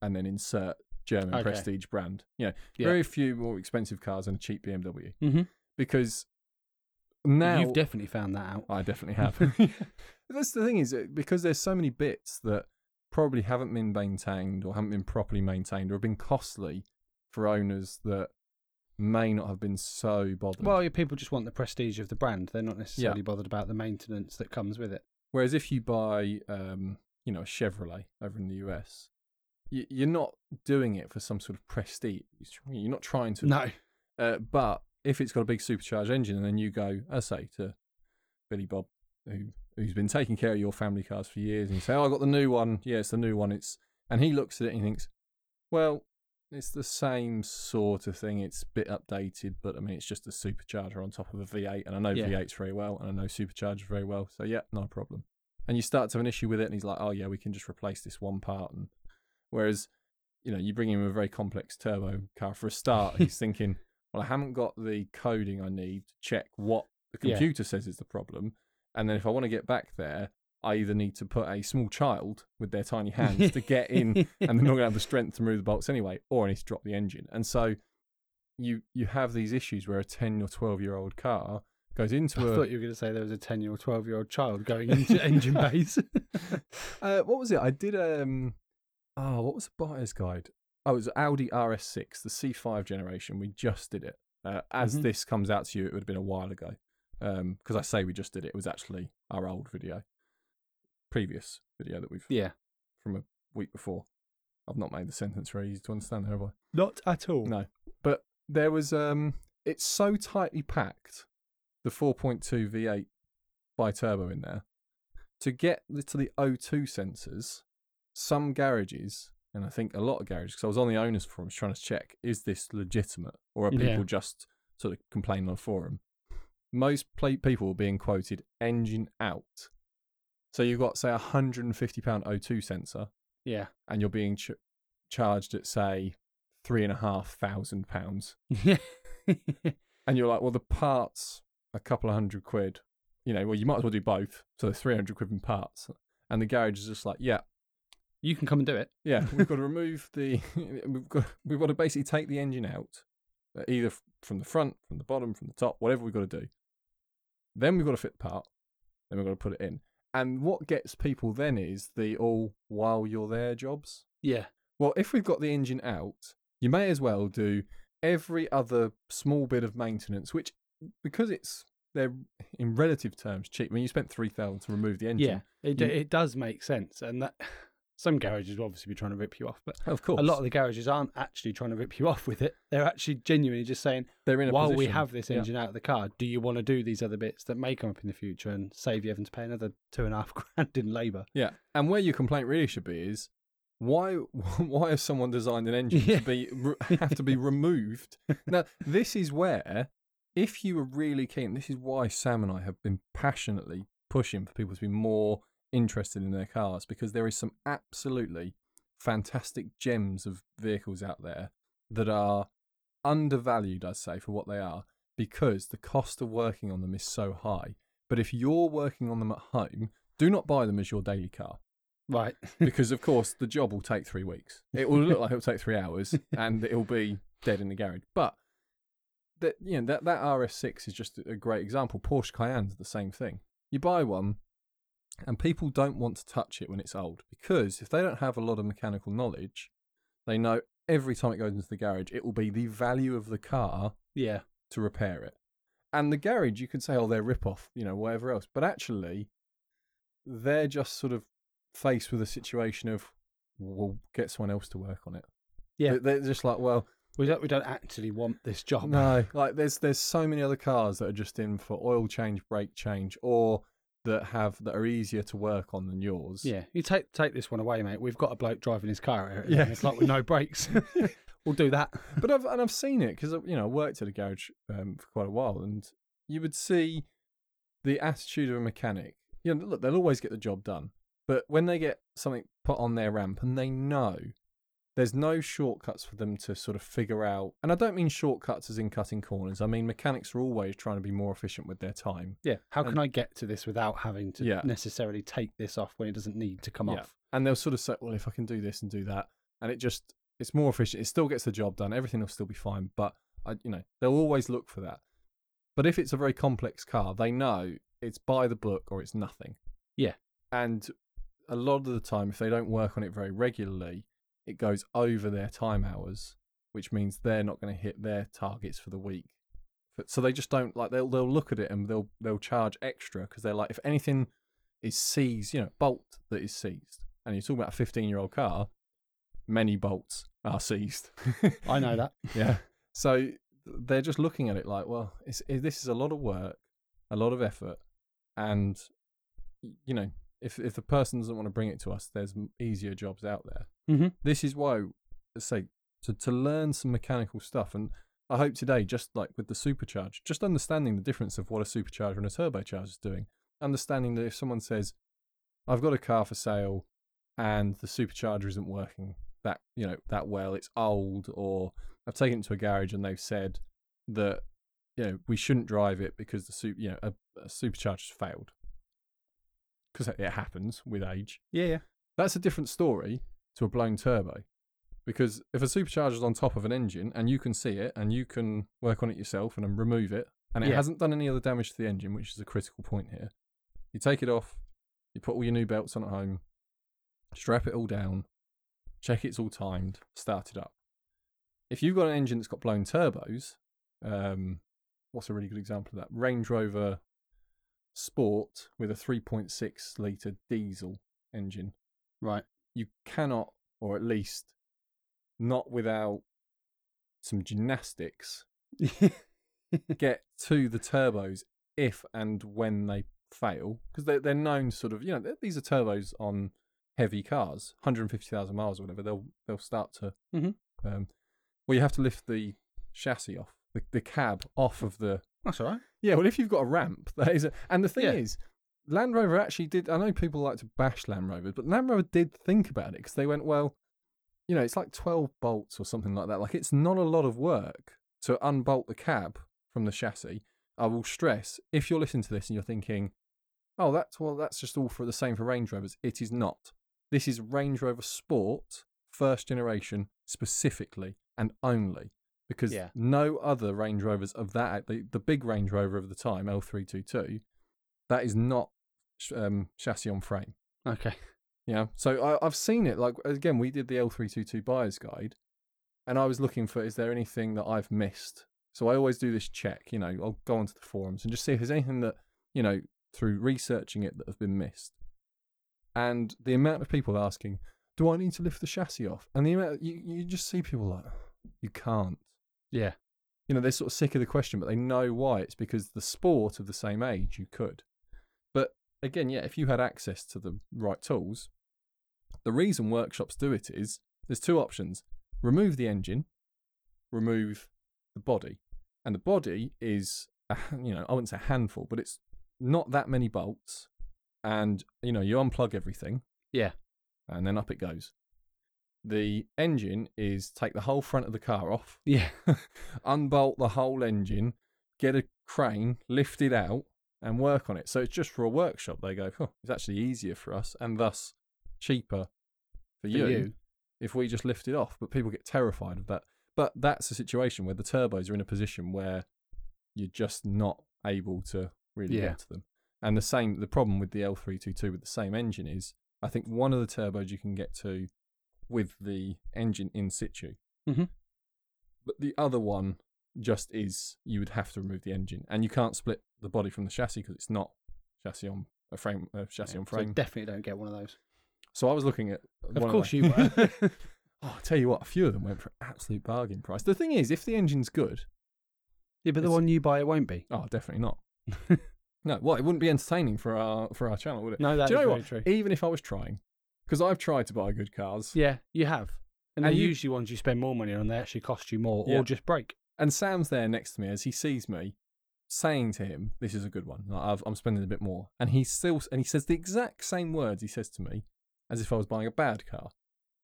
and then insert German okay. prestige brand. You know, yeah. very few more expensive cars than a cheap B M W. Mm-hmm. Because now... You've definitely found that out. I definitely have. That's the thing, is because there's so many bits that probably haven't been maintained or haven't been properly maintained or have been costly for owners that may not have been so bothered. Well, people just want the prestige of the brand. They're not necessarily yeah. bothered about the maintenance that comes with it. Whereas if you buy, um, you know, a Chevrolet over in the U S, y- you're not doing it for some sort of prestige. You're not trying to. No. Uh, but if it's got a big supercharged engine, and then you go, I say, to Billy Bob, who, who's been taking care of your family cars for years, and you say, oh, I got the new one. Yeah, it's the new one. It's And he looks at it and he thinks, well, it's the same sort of thing. It's a bit updated, but I mean, it's just a supercharger on top of a V eight. And I know yeah. V eights very well, and I know superchargers very well. So, yeah, no problem. And you start to have an issue with it, and he's like, oh, yeah, we can just replace this one part. And whereas, you know, you bring him a very complex turbo car for a start, he's thinking, well, I haven't got the coding I need to check what the computer yeah. says is the problem. And then if I want to get back there, I either need to put a small child with their tiny hands to get in, and they're not going to have the strength to move the bolts anyway, or I need to drop the engine. And so you you have these issues where a ten or twelve-year-old car goes into I a... I thought you were going to say there was a ten-year or twelve-year-old child going into engine bays. uh, what was it? I did... um Oh, what was the buyer's guide? Oh, it was Audi R S six, the C five generation. We just did it. Uh, as mm-hmm. this comes out to you, it would have been a while ago. Um, because I say we just did it. It was actually our old video. Previous video that we've yeah from a week before. I've not made the sentence very easy to understand, have I? Not at all. No, but there was um, it's so tightly packed, the four point two V eight bi-turbo in there, to get to the O two sensors. Some garages, and I think a lot of garages, because I was on the owners' forums trying to check, is this legitimate or are people yeah. just sort of complaining on a forum? Most plate people were being quoted engine out. So you've got, say, a one hundred fifty pound O two sensor. Yeah. And you're being ch- charged at, say, three and a half thousand pounds. And you're like, well, the parts, a couple of hundred quid. You know, well, you might as well do both. So three hundred quid in parts. And the garage is just like, yeah. You can come and do it. Yeah. We've got to remove the, we've got, we've got to basically take the engine out, either from the front, from the bottom, from the top, whatever we've got to do. Then we've got to fit the part. Then we've got to put it in. And what gets people then is the all while you're there jobs. Yeah. Well, if we've got the engine out, you may as well do every other small bit of maintenance, which, because it's, they're in relative terms cheap. I mean, you spent three thousand to remove the engine. Yeah, it, you, it does make sense. And that some garages will obviously be trying to rip you off, but of course, a lot of the garages aren't actually trying to rip you off with it. They're actually genuinely just saying, they're in a while position. We have this engine yeah. out of the car, do you want to do these other bits that may come up in the future and save you having to pay another two and a half grand in labour? Yeah, and where your complaint really should be is, why why has someone designed an engine yeah. to be have to be removed? Now, this is where, if you were really keen, this is why Sam and I have been passionately pushing for people to be more interested in their cars, because there is some absolutely fantastic gems of vehicles out there that are undervalued, I'd say, for what they are. because the cost of working on them is so high. But if you're working on them at home, do not buy them as your daily car. Right. Because, of course, the job will take three weeks. It will look like it'll take three hours and it'll be dead in the garage. But that, you know, that, that R S six is just a great example. Porsche Cayenne's the same thing. You buy one and people don't want to touch it when it's old because if they don't have a lot of mechanical knowledge, they know every time it goes into the garage, it will be the value of the car yeah. to repair it. And the garage, you could say, oh, they're rip-off, you know, whatever else. But actually, they're just sort of faced with a situation of, we'll get someone else to work on it. Yeah. They're just like, well... We don't, we don't actually want this job. No, like there's there's so many other cars that are just in for oil change, brake change, or that have that are easier to work on than yours. Yeah. You take take this one away, mate. We've got a bloke driving his car out here. Yeah. It's like with no brakes. We'll do that. But I've and I've seen it because, you know, I worked at a garage um, for quite a while, and you would see the attitude of a mechanic. You know, look, they'll always get the job done, but when they get something put on their ramp and they know there's no shortcuts for them to sort of figure out, and I don't mean shortcuts as in cutting corners. I mean mechanics are always trying to be more efficient with their time. Yeah. How and, can I get to this without having to yeah. necessarily take this off when it doesn't need to come yeah. off? And they'll sort of say, well, if I can do this and do that, and it just... It's more efficient. It still gets the job done. Everything will still be fine. But, I, you know, they'll always look for that. But if it's a very complex car, they know it's by the book or it's nothing. Yeah. And a lot of the time, if they don't work on it very regularly, it goes over their time hours, which means they're not going to hit their targets for the week. But, so they just don't, like, they'll they'll look at it and they'll they'll charge extra because they're like, if anything is seized, you know, bolt that is seized, and you're talking about a fifteen-year-old car, many bolts are seized. I know that. Yeah. So they're just looking at it like, well, it's, it, this is a lot of work, a lot of effort. And, you know, if if the person doesn't want to bring it to us, there's easier jobs out there. Mm-hmm. This is why, let's say, to, to learn some mechanical stuff. And I hope today, just like with the supercharger, just understanding the difference of what a supercharger and a turbocharger is doing. Understanding that if someone says, I've got a car for sale and the supercharger isn't working that, you know, that well, it's old, or I've taken it to a garage and they've said that, you know, we shouldn't drive it because the super, you know, a, a supercharger's failed, because it happens with age. Yeah, yeah. That's a different story to a blown turbo, because if a supercharger's on top of an engine and you can see it and you can work on it yourself and then remove it and it yeah. hasn't done any other damage to the engine, which is a critical point here, you take it off, you put all your new belts on at home, strap it all down, check it's all timed, start it up. If you've got an engine that's got blown turbos, um, what's a really good example of that? Range Rover Sport with a three point six litre diesel engine. Right. You cannot, or at least not without some gymnastics, get to the turbos if and when they fail. Because they're, they're known sort of, you know, these are turbos on... heavy cars, one hundred fifty thousand miles or whatever, they'll they'll start to... Mm-hmm. Um, well, you have to lift the chassis off, the, the cab off of the... That's all right. Yeah, well, if you've got a ramp, that is... A, and the thing yeah. is, Land Rover actually did... I know people like to bash Land Rover, but Land Rover did think about it because they went, well, you know, it's like twelve bolts or something like that. Like, it's not a lot of work to unbolt the cab from the chassis. I will stress, if you're listening to this and you're thinking, oh, that's well, that's just all for the same for Range Rovers. It is not. This is Range Rover Sport, first generation, specifically and only, because yeah. no other Range Rovers of that, the, the big Range Rover of the time, L three twenty-two, that is not um, chassis on frame. Okay. Yeah. So I, I've seen it. Like, again, we did the L three twenty-two buyer's guide, and I was looking for, is there anything that I've missed? So I always do this check, you know, I'll go onto the forums and just see if there's anything that, you know, through researching it that have been missed. And the amount of people asking, do I need to lift the chassis off? And the amount of, you, you just see people like, you can't. Yeah. You know, they're sort of sick of the question, but they know why. It's because the Sport of the same age, you could. But again, yeah, if you had access to the right tools, the reason workshops do it is there's two options. Remove the engine, remove the body. And the body is, a, you know, I wouldn't say a handful, but it's not that many bolts. And, you know, you unplug everything. Yeah. And then up it goes. The engine is take the whole front of the car off. Yeah. Unbolt the whole engine, get a crane, lift it out, and work on it. So it's just for a workshop. They go, oh, it's actually easier for us and thus cheaper for, for you, you if we just lift it off. But people get terrified of that. But that's a situation where the turbos are in a position where you're just not able to really yeah. get to them. And the same, the problem with the L three twenty-two with the same engine is, I think one of the turbos you can get to with the engine in situ. Mm-hmm. But the other one just is, you would have to remove the engine. And you can't split the body from the chassis because it's not chassis on a frame, uh, chassis yeah, on frame. So definitely don't get one of those. So I was looking at one Of course of you were. oh, I'll tell you what, a few of them went for an absolute bargain price. The thing is, if the engine's good... Yeah, but the one you buy, it won't be. Oh, definitely not. No, well, it wouldn't be entertaining for our for our channel, would it? No, that's very what? true. Even if I was trying, because I've tried to buy good cars. Yeah, you have. And, and they're you, usually ones you spend more money on, they actually cost you more yeah. or just break. And Sam's there next to me as he sees me, saying to him, this is a good one. Like, I've, I'm spending a bit more. And he still, and he says the exact same words he says to me as if I was buying a bad car.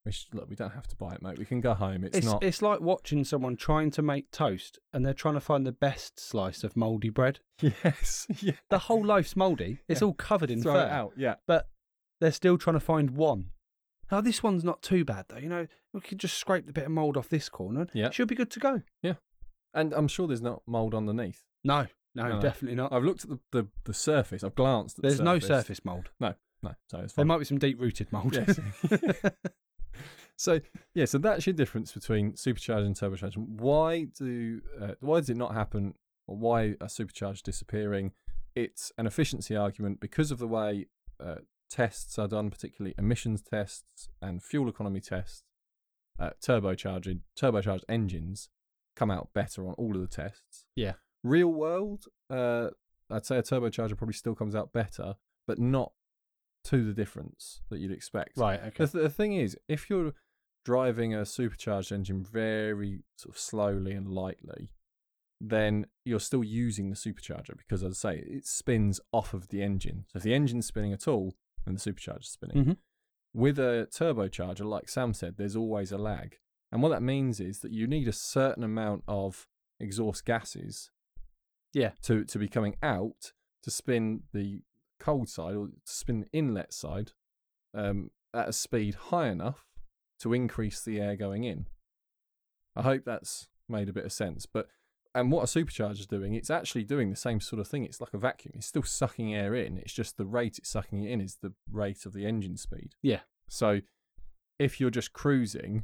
Which, look, we don't have to buy it, mate. We can go home. It's, it's not. It's like watching someone trying to make toast and they're trying to find the best slice of mouldy bread. Yes. Yeah. The whole loaf's mouldy. It's yeah. all covered in Throw fur. It out, yeah. But they're still trying to find one. Now, this one's not too bad, though. You know, we could just scrape the bit of mould off this corner. Yeah. She'll be good to go. Yeah. And I'm sure there's not mould underneath. No, no, no, definitely not. I've looked at the, the, the surface. I've glanced at there's the surface. There's no surface mould. No, no. So it's fine. There might be some deep-rooted mould. Yes. So, yeah, so that's your difference between supercharged and turbocharged. Why do uh, why does it not happen, or why are supercharged disappearing? It's an efficiency argument because of the way uh, tests are done, particularly emissions tests and fuel economy tests. Uh, turbocharged, turbocharged engines come out better on all of the tests. Yeah. Real world, uh, I'd say a turbocharger probably still comes out better, but not to the difference that you'd expect. Right, okay. The, th- the thing is, if you're driving a supercharged engine very sort of slowly and lightly, then you're still using the supercharger because, as I say, it spins off of the engine. So if the engine's spinning at all, then the supercharger's spinning. Mm-hmm. With a turbocharger, like Sam said, there's always a lag. And what that means is that you need a certain amount of exhaust gases yeah. to, to be coming out to spin the cold side or to spin the inlet side um, at a speed high enough to increase the air going in. I hope that's made a bit of sense. But and what a supercharger is doing, it's actually doing the same sort of thing. It's like a vacuum. It's still sucking air in. It's just the rate it's sucking it in is the rate of the engine speed. Yeah. So if you're just cruising,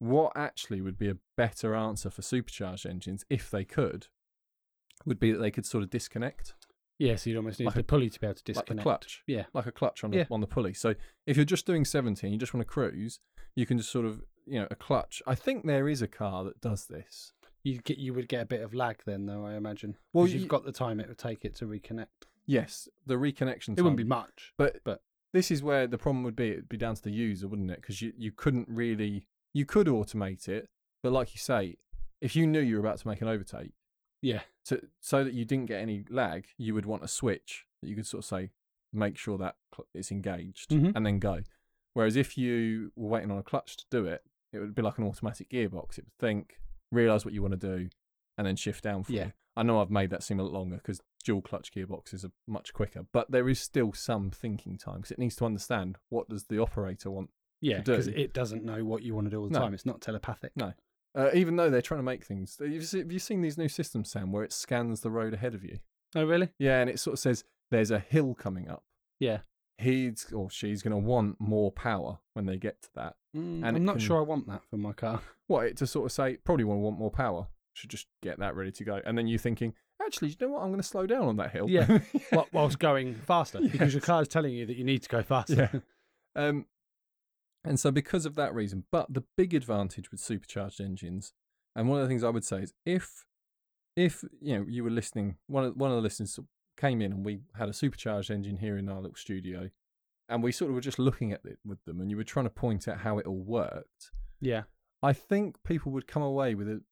what actually would be a better answer for supercharged engines, if they could, would be that they could sort of disconnect. Yeah, so you'd almost need like the a, pulley to be able to disconnect. Like a clutch. Yeah. Like a clutch on the, yeah. on the pulley. So if you're just doing seventeen, you just want to cruise, you can just sort of, you know, a clutch. I think there is a car that does this. You get, you would get a bit of lag then, though, I imagine. Well, you, you've got the time it would take it to reconnect. Yes, the reconnection time. It wouldn't be much. But, but this is where the problem would be. It would be down to the user, wouldn't it? Because you, you couldn't really... You could automate it, but like you say, if you knew you were about to make an overtake, yeah, so so that you didn't get any lag, you would want a switch that you could sort of say, make sure that it's engaged mm-hmm. and then go. Whereas if you were waiting on a clutch to do it, it would be like an automatic gearbox. It would think, realise what you want to do, and then shift down for yeah. you. I know I've made that seem a lot longer because dual clutch gearboxes are much quicker, but there is still some thinking time because it needs to understand what does the operator want. Yeah, because do. it doesn't know what you want to do all the no. time. It's not telepathic. No. Uh, even though they're trying to make things. Have you seen these new systems, Sam, where it scans the road ahead of you? Oh, really? Yeah, and it sort of says, there's a hill coming up. Yeah. He's or she's going to want more power when they get to that. Mm, and I'm not can, sure I want that for my car. What, it to sort of say, probably want to want more power. Should just get that ready to go. And then you're thinking, actually, you know what? I'm going to slow down on that hill. Yeah, yeah. whilst going faster. Yes. Because your car's telling you that you need to go faster. Yeah. Um. And so because of that reason, but the big advantage with supercharged engines, and one of the things I would say is if, if you know, you were listening, one of, one of the listeners came in and we had a supercharged engine here in our little studio and we sort of were just looking at it with them and you were trying to point out how it all worked. Yeah. I think people would come away with it.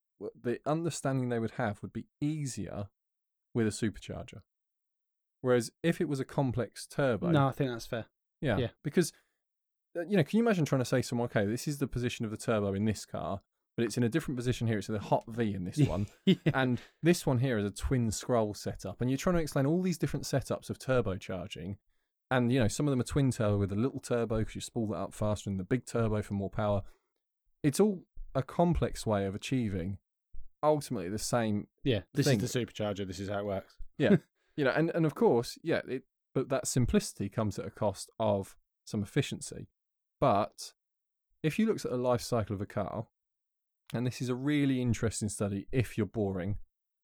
The understanding they would have would be easier with a supercharger. Whereas if it was a complex turbo. No, I think that's fair. Yeah. yeah. Because... You know, can you imagine trying to say to someone, okay, this is the position of the turbo in this car, but it's in a different position here. It's in a hot V in this one. Yeah. And this one here is a twin scroll setup. And you're trying to explain all these different setups of turbocharging. And, you know, some of them are twin turbo with a little turbo because you spool that up faster and the big turbo for more power. It's all a complex way of achieving ultimately the same Yeah, this thing. Is the supercharger. This is how it works. Yeah. You know, and, and of course, yeah, it, but that simplicity comes at a cost of some efficiency. But if you look at the life cycle of a car, and this is a really interesting study if you're boring,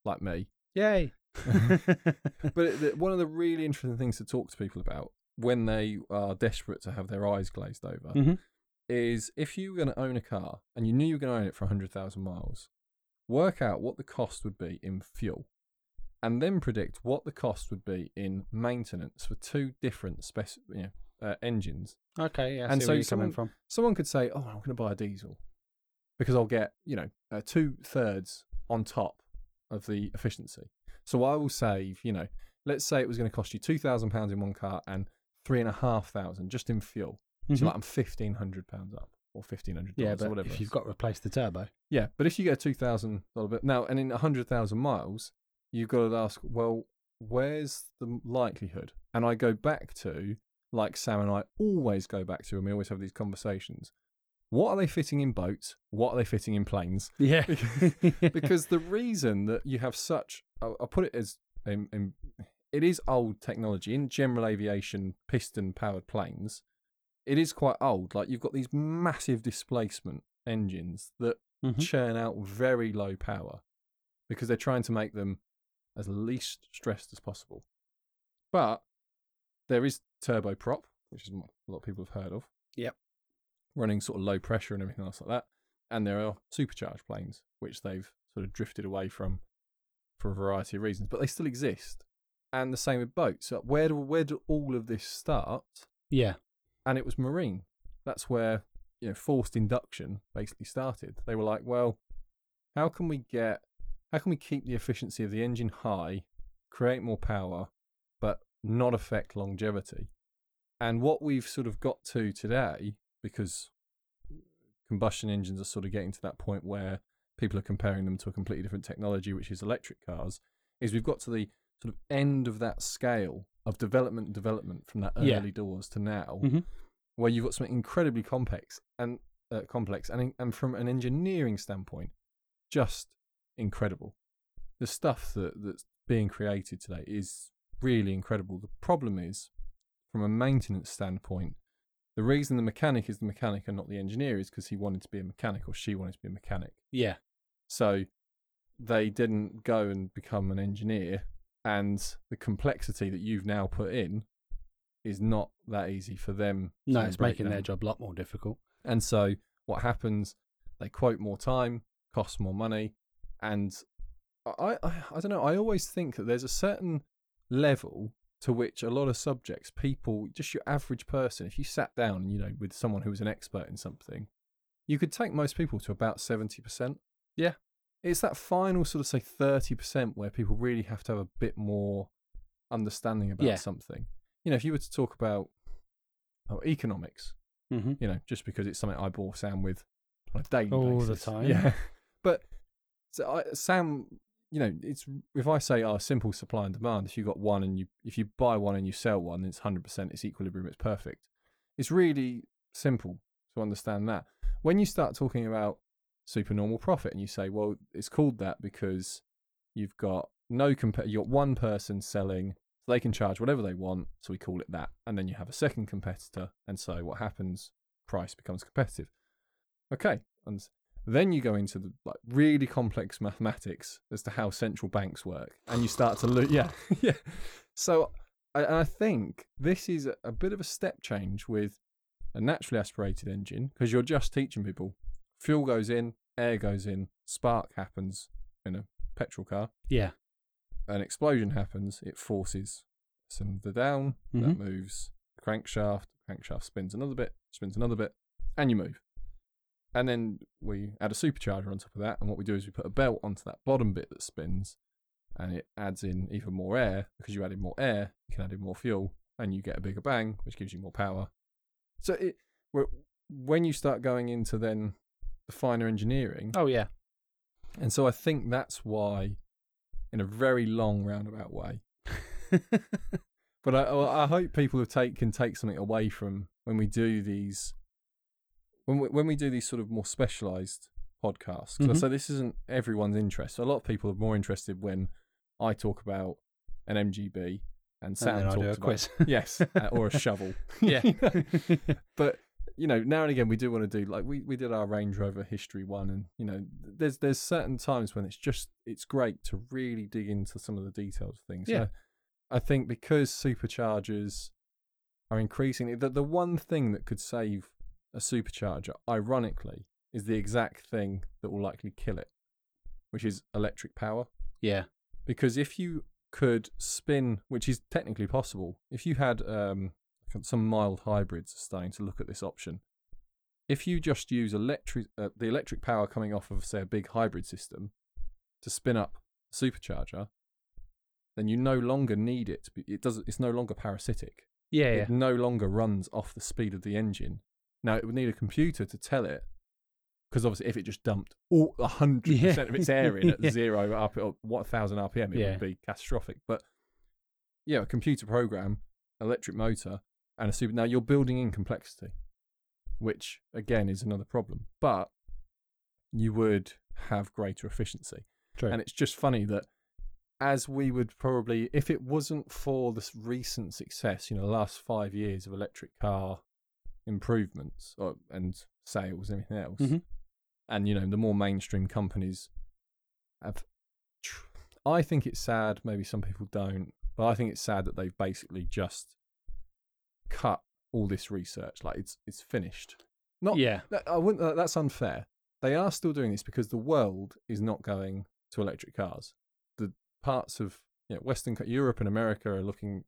like me. Yay! But it, the, one of the really interesting things to talk to people about when they are desperate to have their eyes glazed over mm-hmm. is if you were going to own a car and you knew you were going to own it for one hundred thousand miles, work out what the cost would be in fuel and then predict what the cost would be in maintenance for two different spec, you know, uh, engines. Okay, yeah, I and see so where you're someone, coming from. Someone could say, oh, I'm going to buy a diesel because I'll get, you know, uh, two-thirds on top of the efficiency. So I will save, you know, let's say it was going to cost you two thousand pounds in one car and three thousand five hundred pounds just in fuel. Mm-hmm. So like I'm fifteen hundred pounds up or fifteen hundred dollars yeah, but or whatever. If you've got to replace the turbo. Yeah, but if you get a two thousand dollars bill now and in one hundred thousand miles, you've got to ask, well, where's the likelihood? And I go back to, like Sam and I always go back to, and we always have these conversations. What are they fitting in boats? What are they fitting in planes? Yeah. Because the reason that you have such, I'll, I'll put it as, in, in, it is old technology. In general aviation, piston-powered planes, it is quite old. Like, you've got these massive displacement engines that mm-hmm. churn out very low power because they're trying to make them as least stressed as possible. But there is turboprop, which is what a lot of people have heard of. Yep. Running sort of low pressure and everything else like that. And there are supercharged planes, which they've sort of drifted away from for a variety of reasons, but they still exist. And the same with boats. So where do, where did all of this start? Yeah. And it was marine. That's where, you know, forced induction basically started. They were like, well, how can we get, how can we keep the efficiency of the engine high, create more power, but not affect longevity? And what we've sort of got to today, because combustion engines are sort of getting to that point where people are comparing them to a completely different technology, which is electric cars, is we've got to the sort of end of that scale of development development from that early yeah. doors to now, mm-hmm. where you've got something incredibly complex and uh, complex and in, and from an engineering standpoint, just incredible. The stuff that that's being created today is really incredible. The problem is, from a maintenance standpoint, the reason the mechanic is the mechanic and not the engineer is because he wanted to be a mechanic or she wanted to be a mechanic. Yeah. So they didn't go and become an engineer, and the complexity that you've now put in is not that easy for them. No, it's making their job a lot more difficult. And so what happens, they quote more time, costs more money, and I, I, I don't know, I always think that there's a certain level to which a lot of subjects, people, just your average person, if you sat down, you know, with someone who was an expert in something, you could take most people to about seventy percent. Yeah. It's that final sort of, say, thirty percent where people really have to have a bit more understanding about yeah. something. You know, if you were to talk about oh, economics, mm-hmm. you know, just because it's something I bore Sam with on a daily All basis. All the time. Yeah. But so I, Sam... You know, it's if I say, oh, simple supply and demand, if you got one and you, if you buy one and you sell one, it's one hundred percent, it's equilibrium, it's perfect. It's really simple to understand that. When you start talking about supernormal profit and you say, well, it's called that because you've got no competitor, you've got one person selling, so they can charge whatever they want, so we call it that. And then you have a second competitor, and so what happens, price becomes competitive. Okay. And then you go into the like really complex mathematics as to how central banks work, and you start to look. Yeah, yeah. So I, I think this is a, a bit of a step change with a naturally aspirated engine, because you're just teaching people fuel goes in, air goes in, spark happens in a petrol car. Yeah. An explosion happens, it forces cylinder down, mm-hmm. that moves the crankshaft, the crankshaft spins another bit, spins another bit, and you move. And then we add a supercharger on top of that. And what we do is we put a belt onto that bottom bit that spins, and it adds in even more air. Because you add in more air, you can add in more fuel, and you get a bigger bang, which gives you more power. So it, when you start going into then finer engineering. Oh, yeah. And so I think that's why, in a very long roundabout way. But I, I hope people who take can take something away from when we do these, when we, when we do these sort of more specialised podcasts. Mm-hmm. So this isn't everyone's interest. So a lot of people are more interested when I talk about an M G B and Sam and talks do a about quiz. Yes, uh, or a shovel. Yeah, but you know, now and again we do want to do, like we, we did our Range Rover history one, and you know, there's there's certain times when it's just it's great to really dig into some of the details of things. Yeah. So, I think because superchargers are increasingly, the, the one thing that could save a supercharger, ironically, is the exact thing that will likely kill it, which is electric power. Yeah. Because if you could spin, which is technically possible, if you had um, some mild hybrids, starting to look at this option, if you just use electric, uh, the electric power coming off of, say, a big hybrid system to spin up a supercharger, then you no longer need it. It doesn't. It's no longer parasitic. Yeah, it yeah. no longer runs off the speed of the engine. Now it would need a computer to tell it, because obviously if it just dumped all a hundred percent of its air in at yeah. zero R P M, or what thousand R P M, it yeah. would be catastrophic. But yeah, a computer program, electric motor, and a super. Now you're building in complexity, which again is another problem. But you would have greater efficiency. True. And it's just funny that, as we would probably, if it wasn't for this recent success, you know, the last five years of electric car improvements or, and sales and everything else, mm-hmm. and, you know, the more mainstream companies have, tr- I think it's sad, maybe some people don't, but I think it's sad that they've basically just cut all this research. Like, it's it's finished. Not, yeah. That, I wouldn't, that's unfair. They are still doing this because the world is not going to electric cars. Parts of you know, Western Europe and America are looking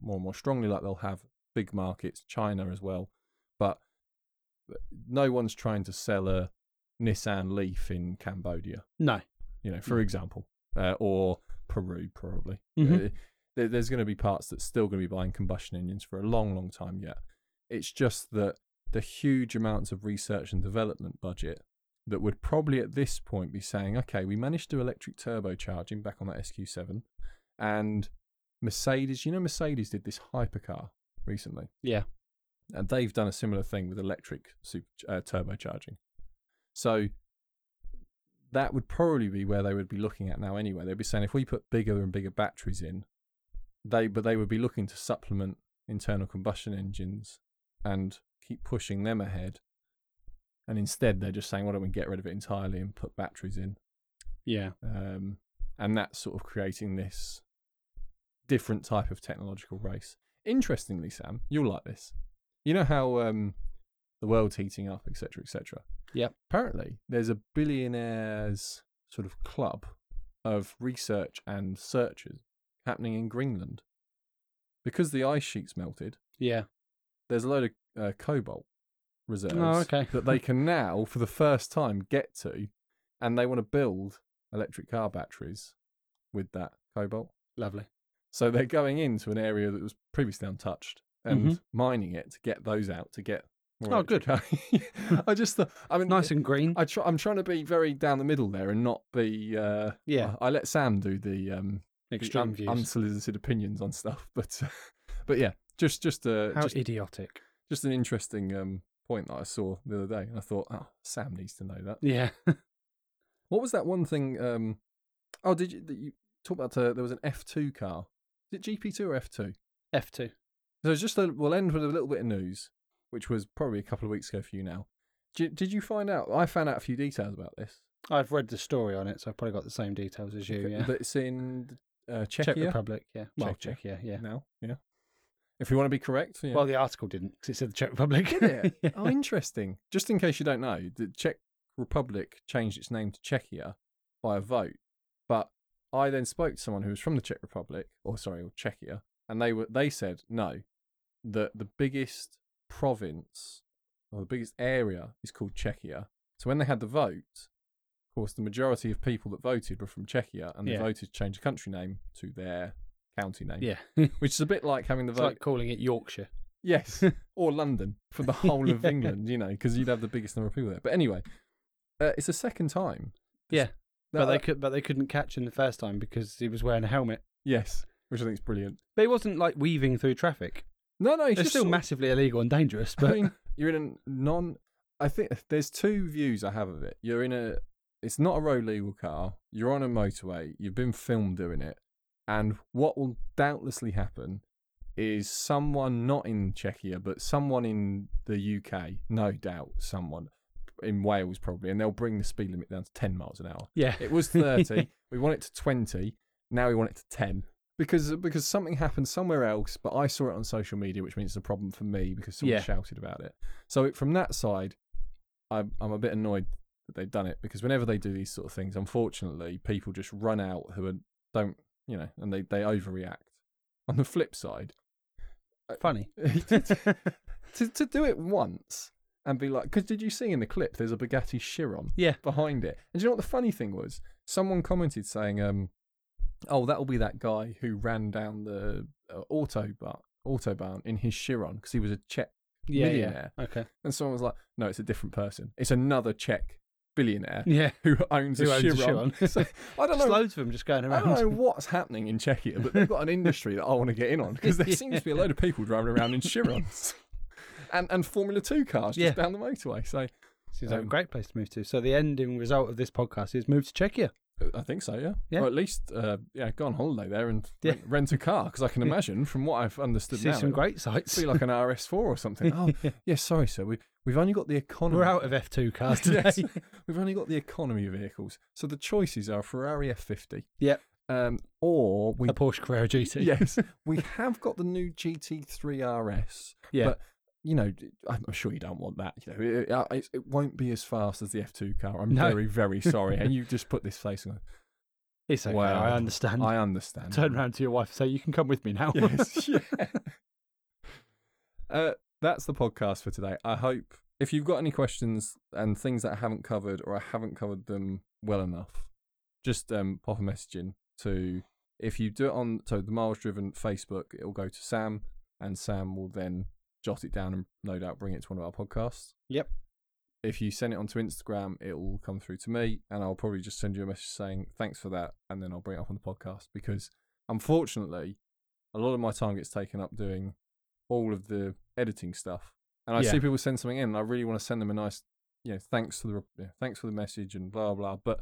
more and more strongly like they'll have big markets, China as well, but no one's trying to sell a Nissan Leaf in Cambodia. No. You know, for example, uh, or Peru probably. Mm-hmm. Uh, there's going to be parts that's still going to be buying combustion engines for a long, long time yet. It's just that the huge amounts of research and development budget that would probably at this point be saying, okay, we managed to do electric turbocharging back on that S Q seven, and Mercedes, you know, Mercedes did this hypercar recently. Yeah. And they've done a similar thing with electric super, uh, turbocharging. So that would probably be where they would be looking at now anyway. They'd be saying if we put bigger and bigger batteries in, they but they would be looking to supplement internal combustion engines and keep pushing them ahead. And instead, they're just saying, why don't we get rid of it entirely and put batteries in? Yeah. Um, and that's sort of creating this different type of technological race. Interestingly, Sam, you'll like this. You know how um, the world's heating up, et cetera, et cetera? Yeah. Apparently, there's a billionaires sort of club of research and searches happening in Greenland. Because the ice sheet's melted, yeah, there's a load of uh, cobalt reserves oh, okay. that they can now, for the first time, get to, and they want to build electric car batteries with that cobalt. Lovely. So they're going into an area that was previously untouched and mm-hmm. mining it to get those out to get more oh, good. I just thought, I mean, nice and green. I try, I'm trying to be very down the middle there and not be. Uh, yeah. I, I let Sam do the um extreme the un- unsolicited opinions on stuff, but but yeah, just just uh, how just, idiotic. Just an interesting um. point that I saw the other day, and I thought, oh, Sam needs to know that. Yeah. What was that one thing? Um, oh, did you, you talk about uh, there was an F two car? Is it G P two or F two? F two. So it's just a, we'll end with a little bit of news, which was probably a couple of weeks ago for you now. Did, did you find out? I found out a few details about this. I've read the story on it, so I've probably got the same details as you. Okay. Yeah, but it's in uh, Czechia? Czech Republic. Yeah, well, Czechia. Czechia. Yeah, now. Yeah. If you want to be correct. Yeah. Well, the article didn't, because it said the Czech Republic. Did it? Yeah. Oh, interesting. Just in case you don't know, the Czech Republic changed its name to Czechia by a vote. But I then spoke to someone who was from the Czech Republic, or sorry, or Czechia, and they were they said, no, that the biggest province, or the biggest area is called Czechia. So when they had the vote, of course, the majority of people that voted were from Czechia, and they yeah. voted to change the country name to their county name. Yeah. Which is a bit like having the vote. It's like calling it Yorkshire. Yes. Or London for the whole of yeah. England, you know, because you'd have the biggest number of people there. But anyway, Uh, it's the second time. Yeah, no, but they could, but they couldn't catch him the first time because he was wearing a helmet. Yes, which I think is brilliant. But he wasn't like weaving through traffic. No, no, he's just still sort of massively illegal and dangerous. But I mean, you're in a non. I think there's two views I have of it. You're in a. It's not a road legal car. You're on a motorway. You've been filmed doing it, and what will doubtlessly happen is someone not in Czechia, but someone in the U K, no doubt, someone in Wales probably, and they'll bring the speed limit down to ten miles an hour. Yeah. It was thirty. We want it to twenty. Now we want it to ten. Because because something happened somewhere else, but I saw it on social media, which means it's a problem for me because someone yeah. shouted about it. So it, from that side, I'm, I'm a bit annoyed that they've done it because whenever they do these sort of things, unfortunately, people just run out who are, don't, you know, and they, they overreact. On the flip side, funny to to do it once and be like, because did you see in the clip there's a Bugatti Chiron yeah. behind it? And do you know what the funny thing was? Someone commented saying, um, "Oh, that will be that guy who ran down the uh, autobahn autobahn in his Chiron because he was a Czech yeah, millionaire." Yeah. Okay, and someone was like, "No, it's a different person. It's another Czech billionaire yeah. who owns, who a, owns Chiron. a Chiron." So, I don't know. There's loads of them just going around. I don't know what's happening in Czechia, but they've got an industry that I want to get in on because there yeah. seems to be a load of people driving around in Chirons and and Formula Two cars just yeah. down the motorway. So seems um, like a great place to move to. So the ending result of this podcast is move to Czechia. I think so, yeah. yeah. Or at least, uh, yeah, go on holiday there and yeah. rent, rent a car because I can imagine, from what I've understood, see now, some great sights. Be like an R S four or something. Oh, yeah. yeah. Sorry, sir. We we've only got the economy. We're out of F two cars today. Yes. We've only got the economy vehicles. So the choices are Ferrari F fifty. Yep. Um, or we a Porsche Carrera G T. Yes. We have got the new G T three R S. Yeah. But you know, I'm sure you don't want that. You know, it, it, it won't be as fast as the F two car. I'm no. very, very sorry. And you just put this face on. It's okay. Well, I understand. I understand. Turn around to your wife and say, "You can come with me now." Yes. yeah. uh, that's the podcast for today. I hope if you've got any questions and things that I haven't covered or I haven't covered them well enough, just um, pop a message in to. If you do it on so the Miles Driven Facebook, it'll go to Sam, and Sam will then jot it down and no doubt bring it to one of our podcasts. Yep. If you send it onto Instagram, it will come through to me and I'll probably just send you a message saying thanks for that and then I'll bring it up on the podcast because unfortunately a lot of my time gets taken up doing all of the editing stuff and I yeah. see people send something in and I really want to send them a nice, you know, thanks for the yeah, thanks for the message and blah blah, but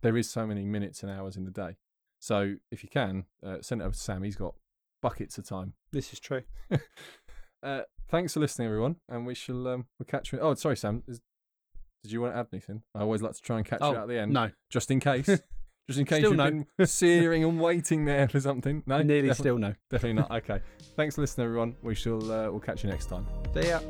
there is so many minutes and hours in the day. So if you can uh, send it over to Sam. He's got buckets of time. This is true. Uh, thanks for listening, everyone, and we shall um, we'll catch you. In- oh, sorry, Sam. Is- Did you want to add anything? I always like to try and catch oh, you at the end. No, just in case, just in case still you've no. been searing and waiting there for something. No, nearly Defi- still no, definitely not. Okay, thanks for listening, everyone. We shall uh, we'll catch you next time. See ya.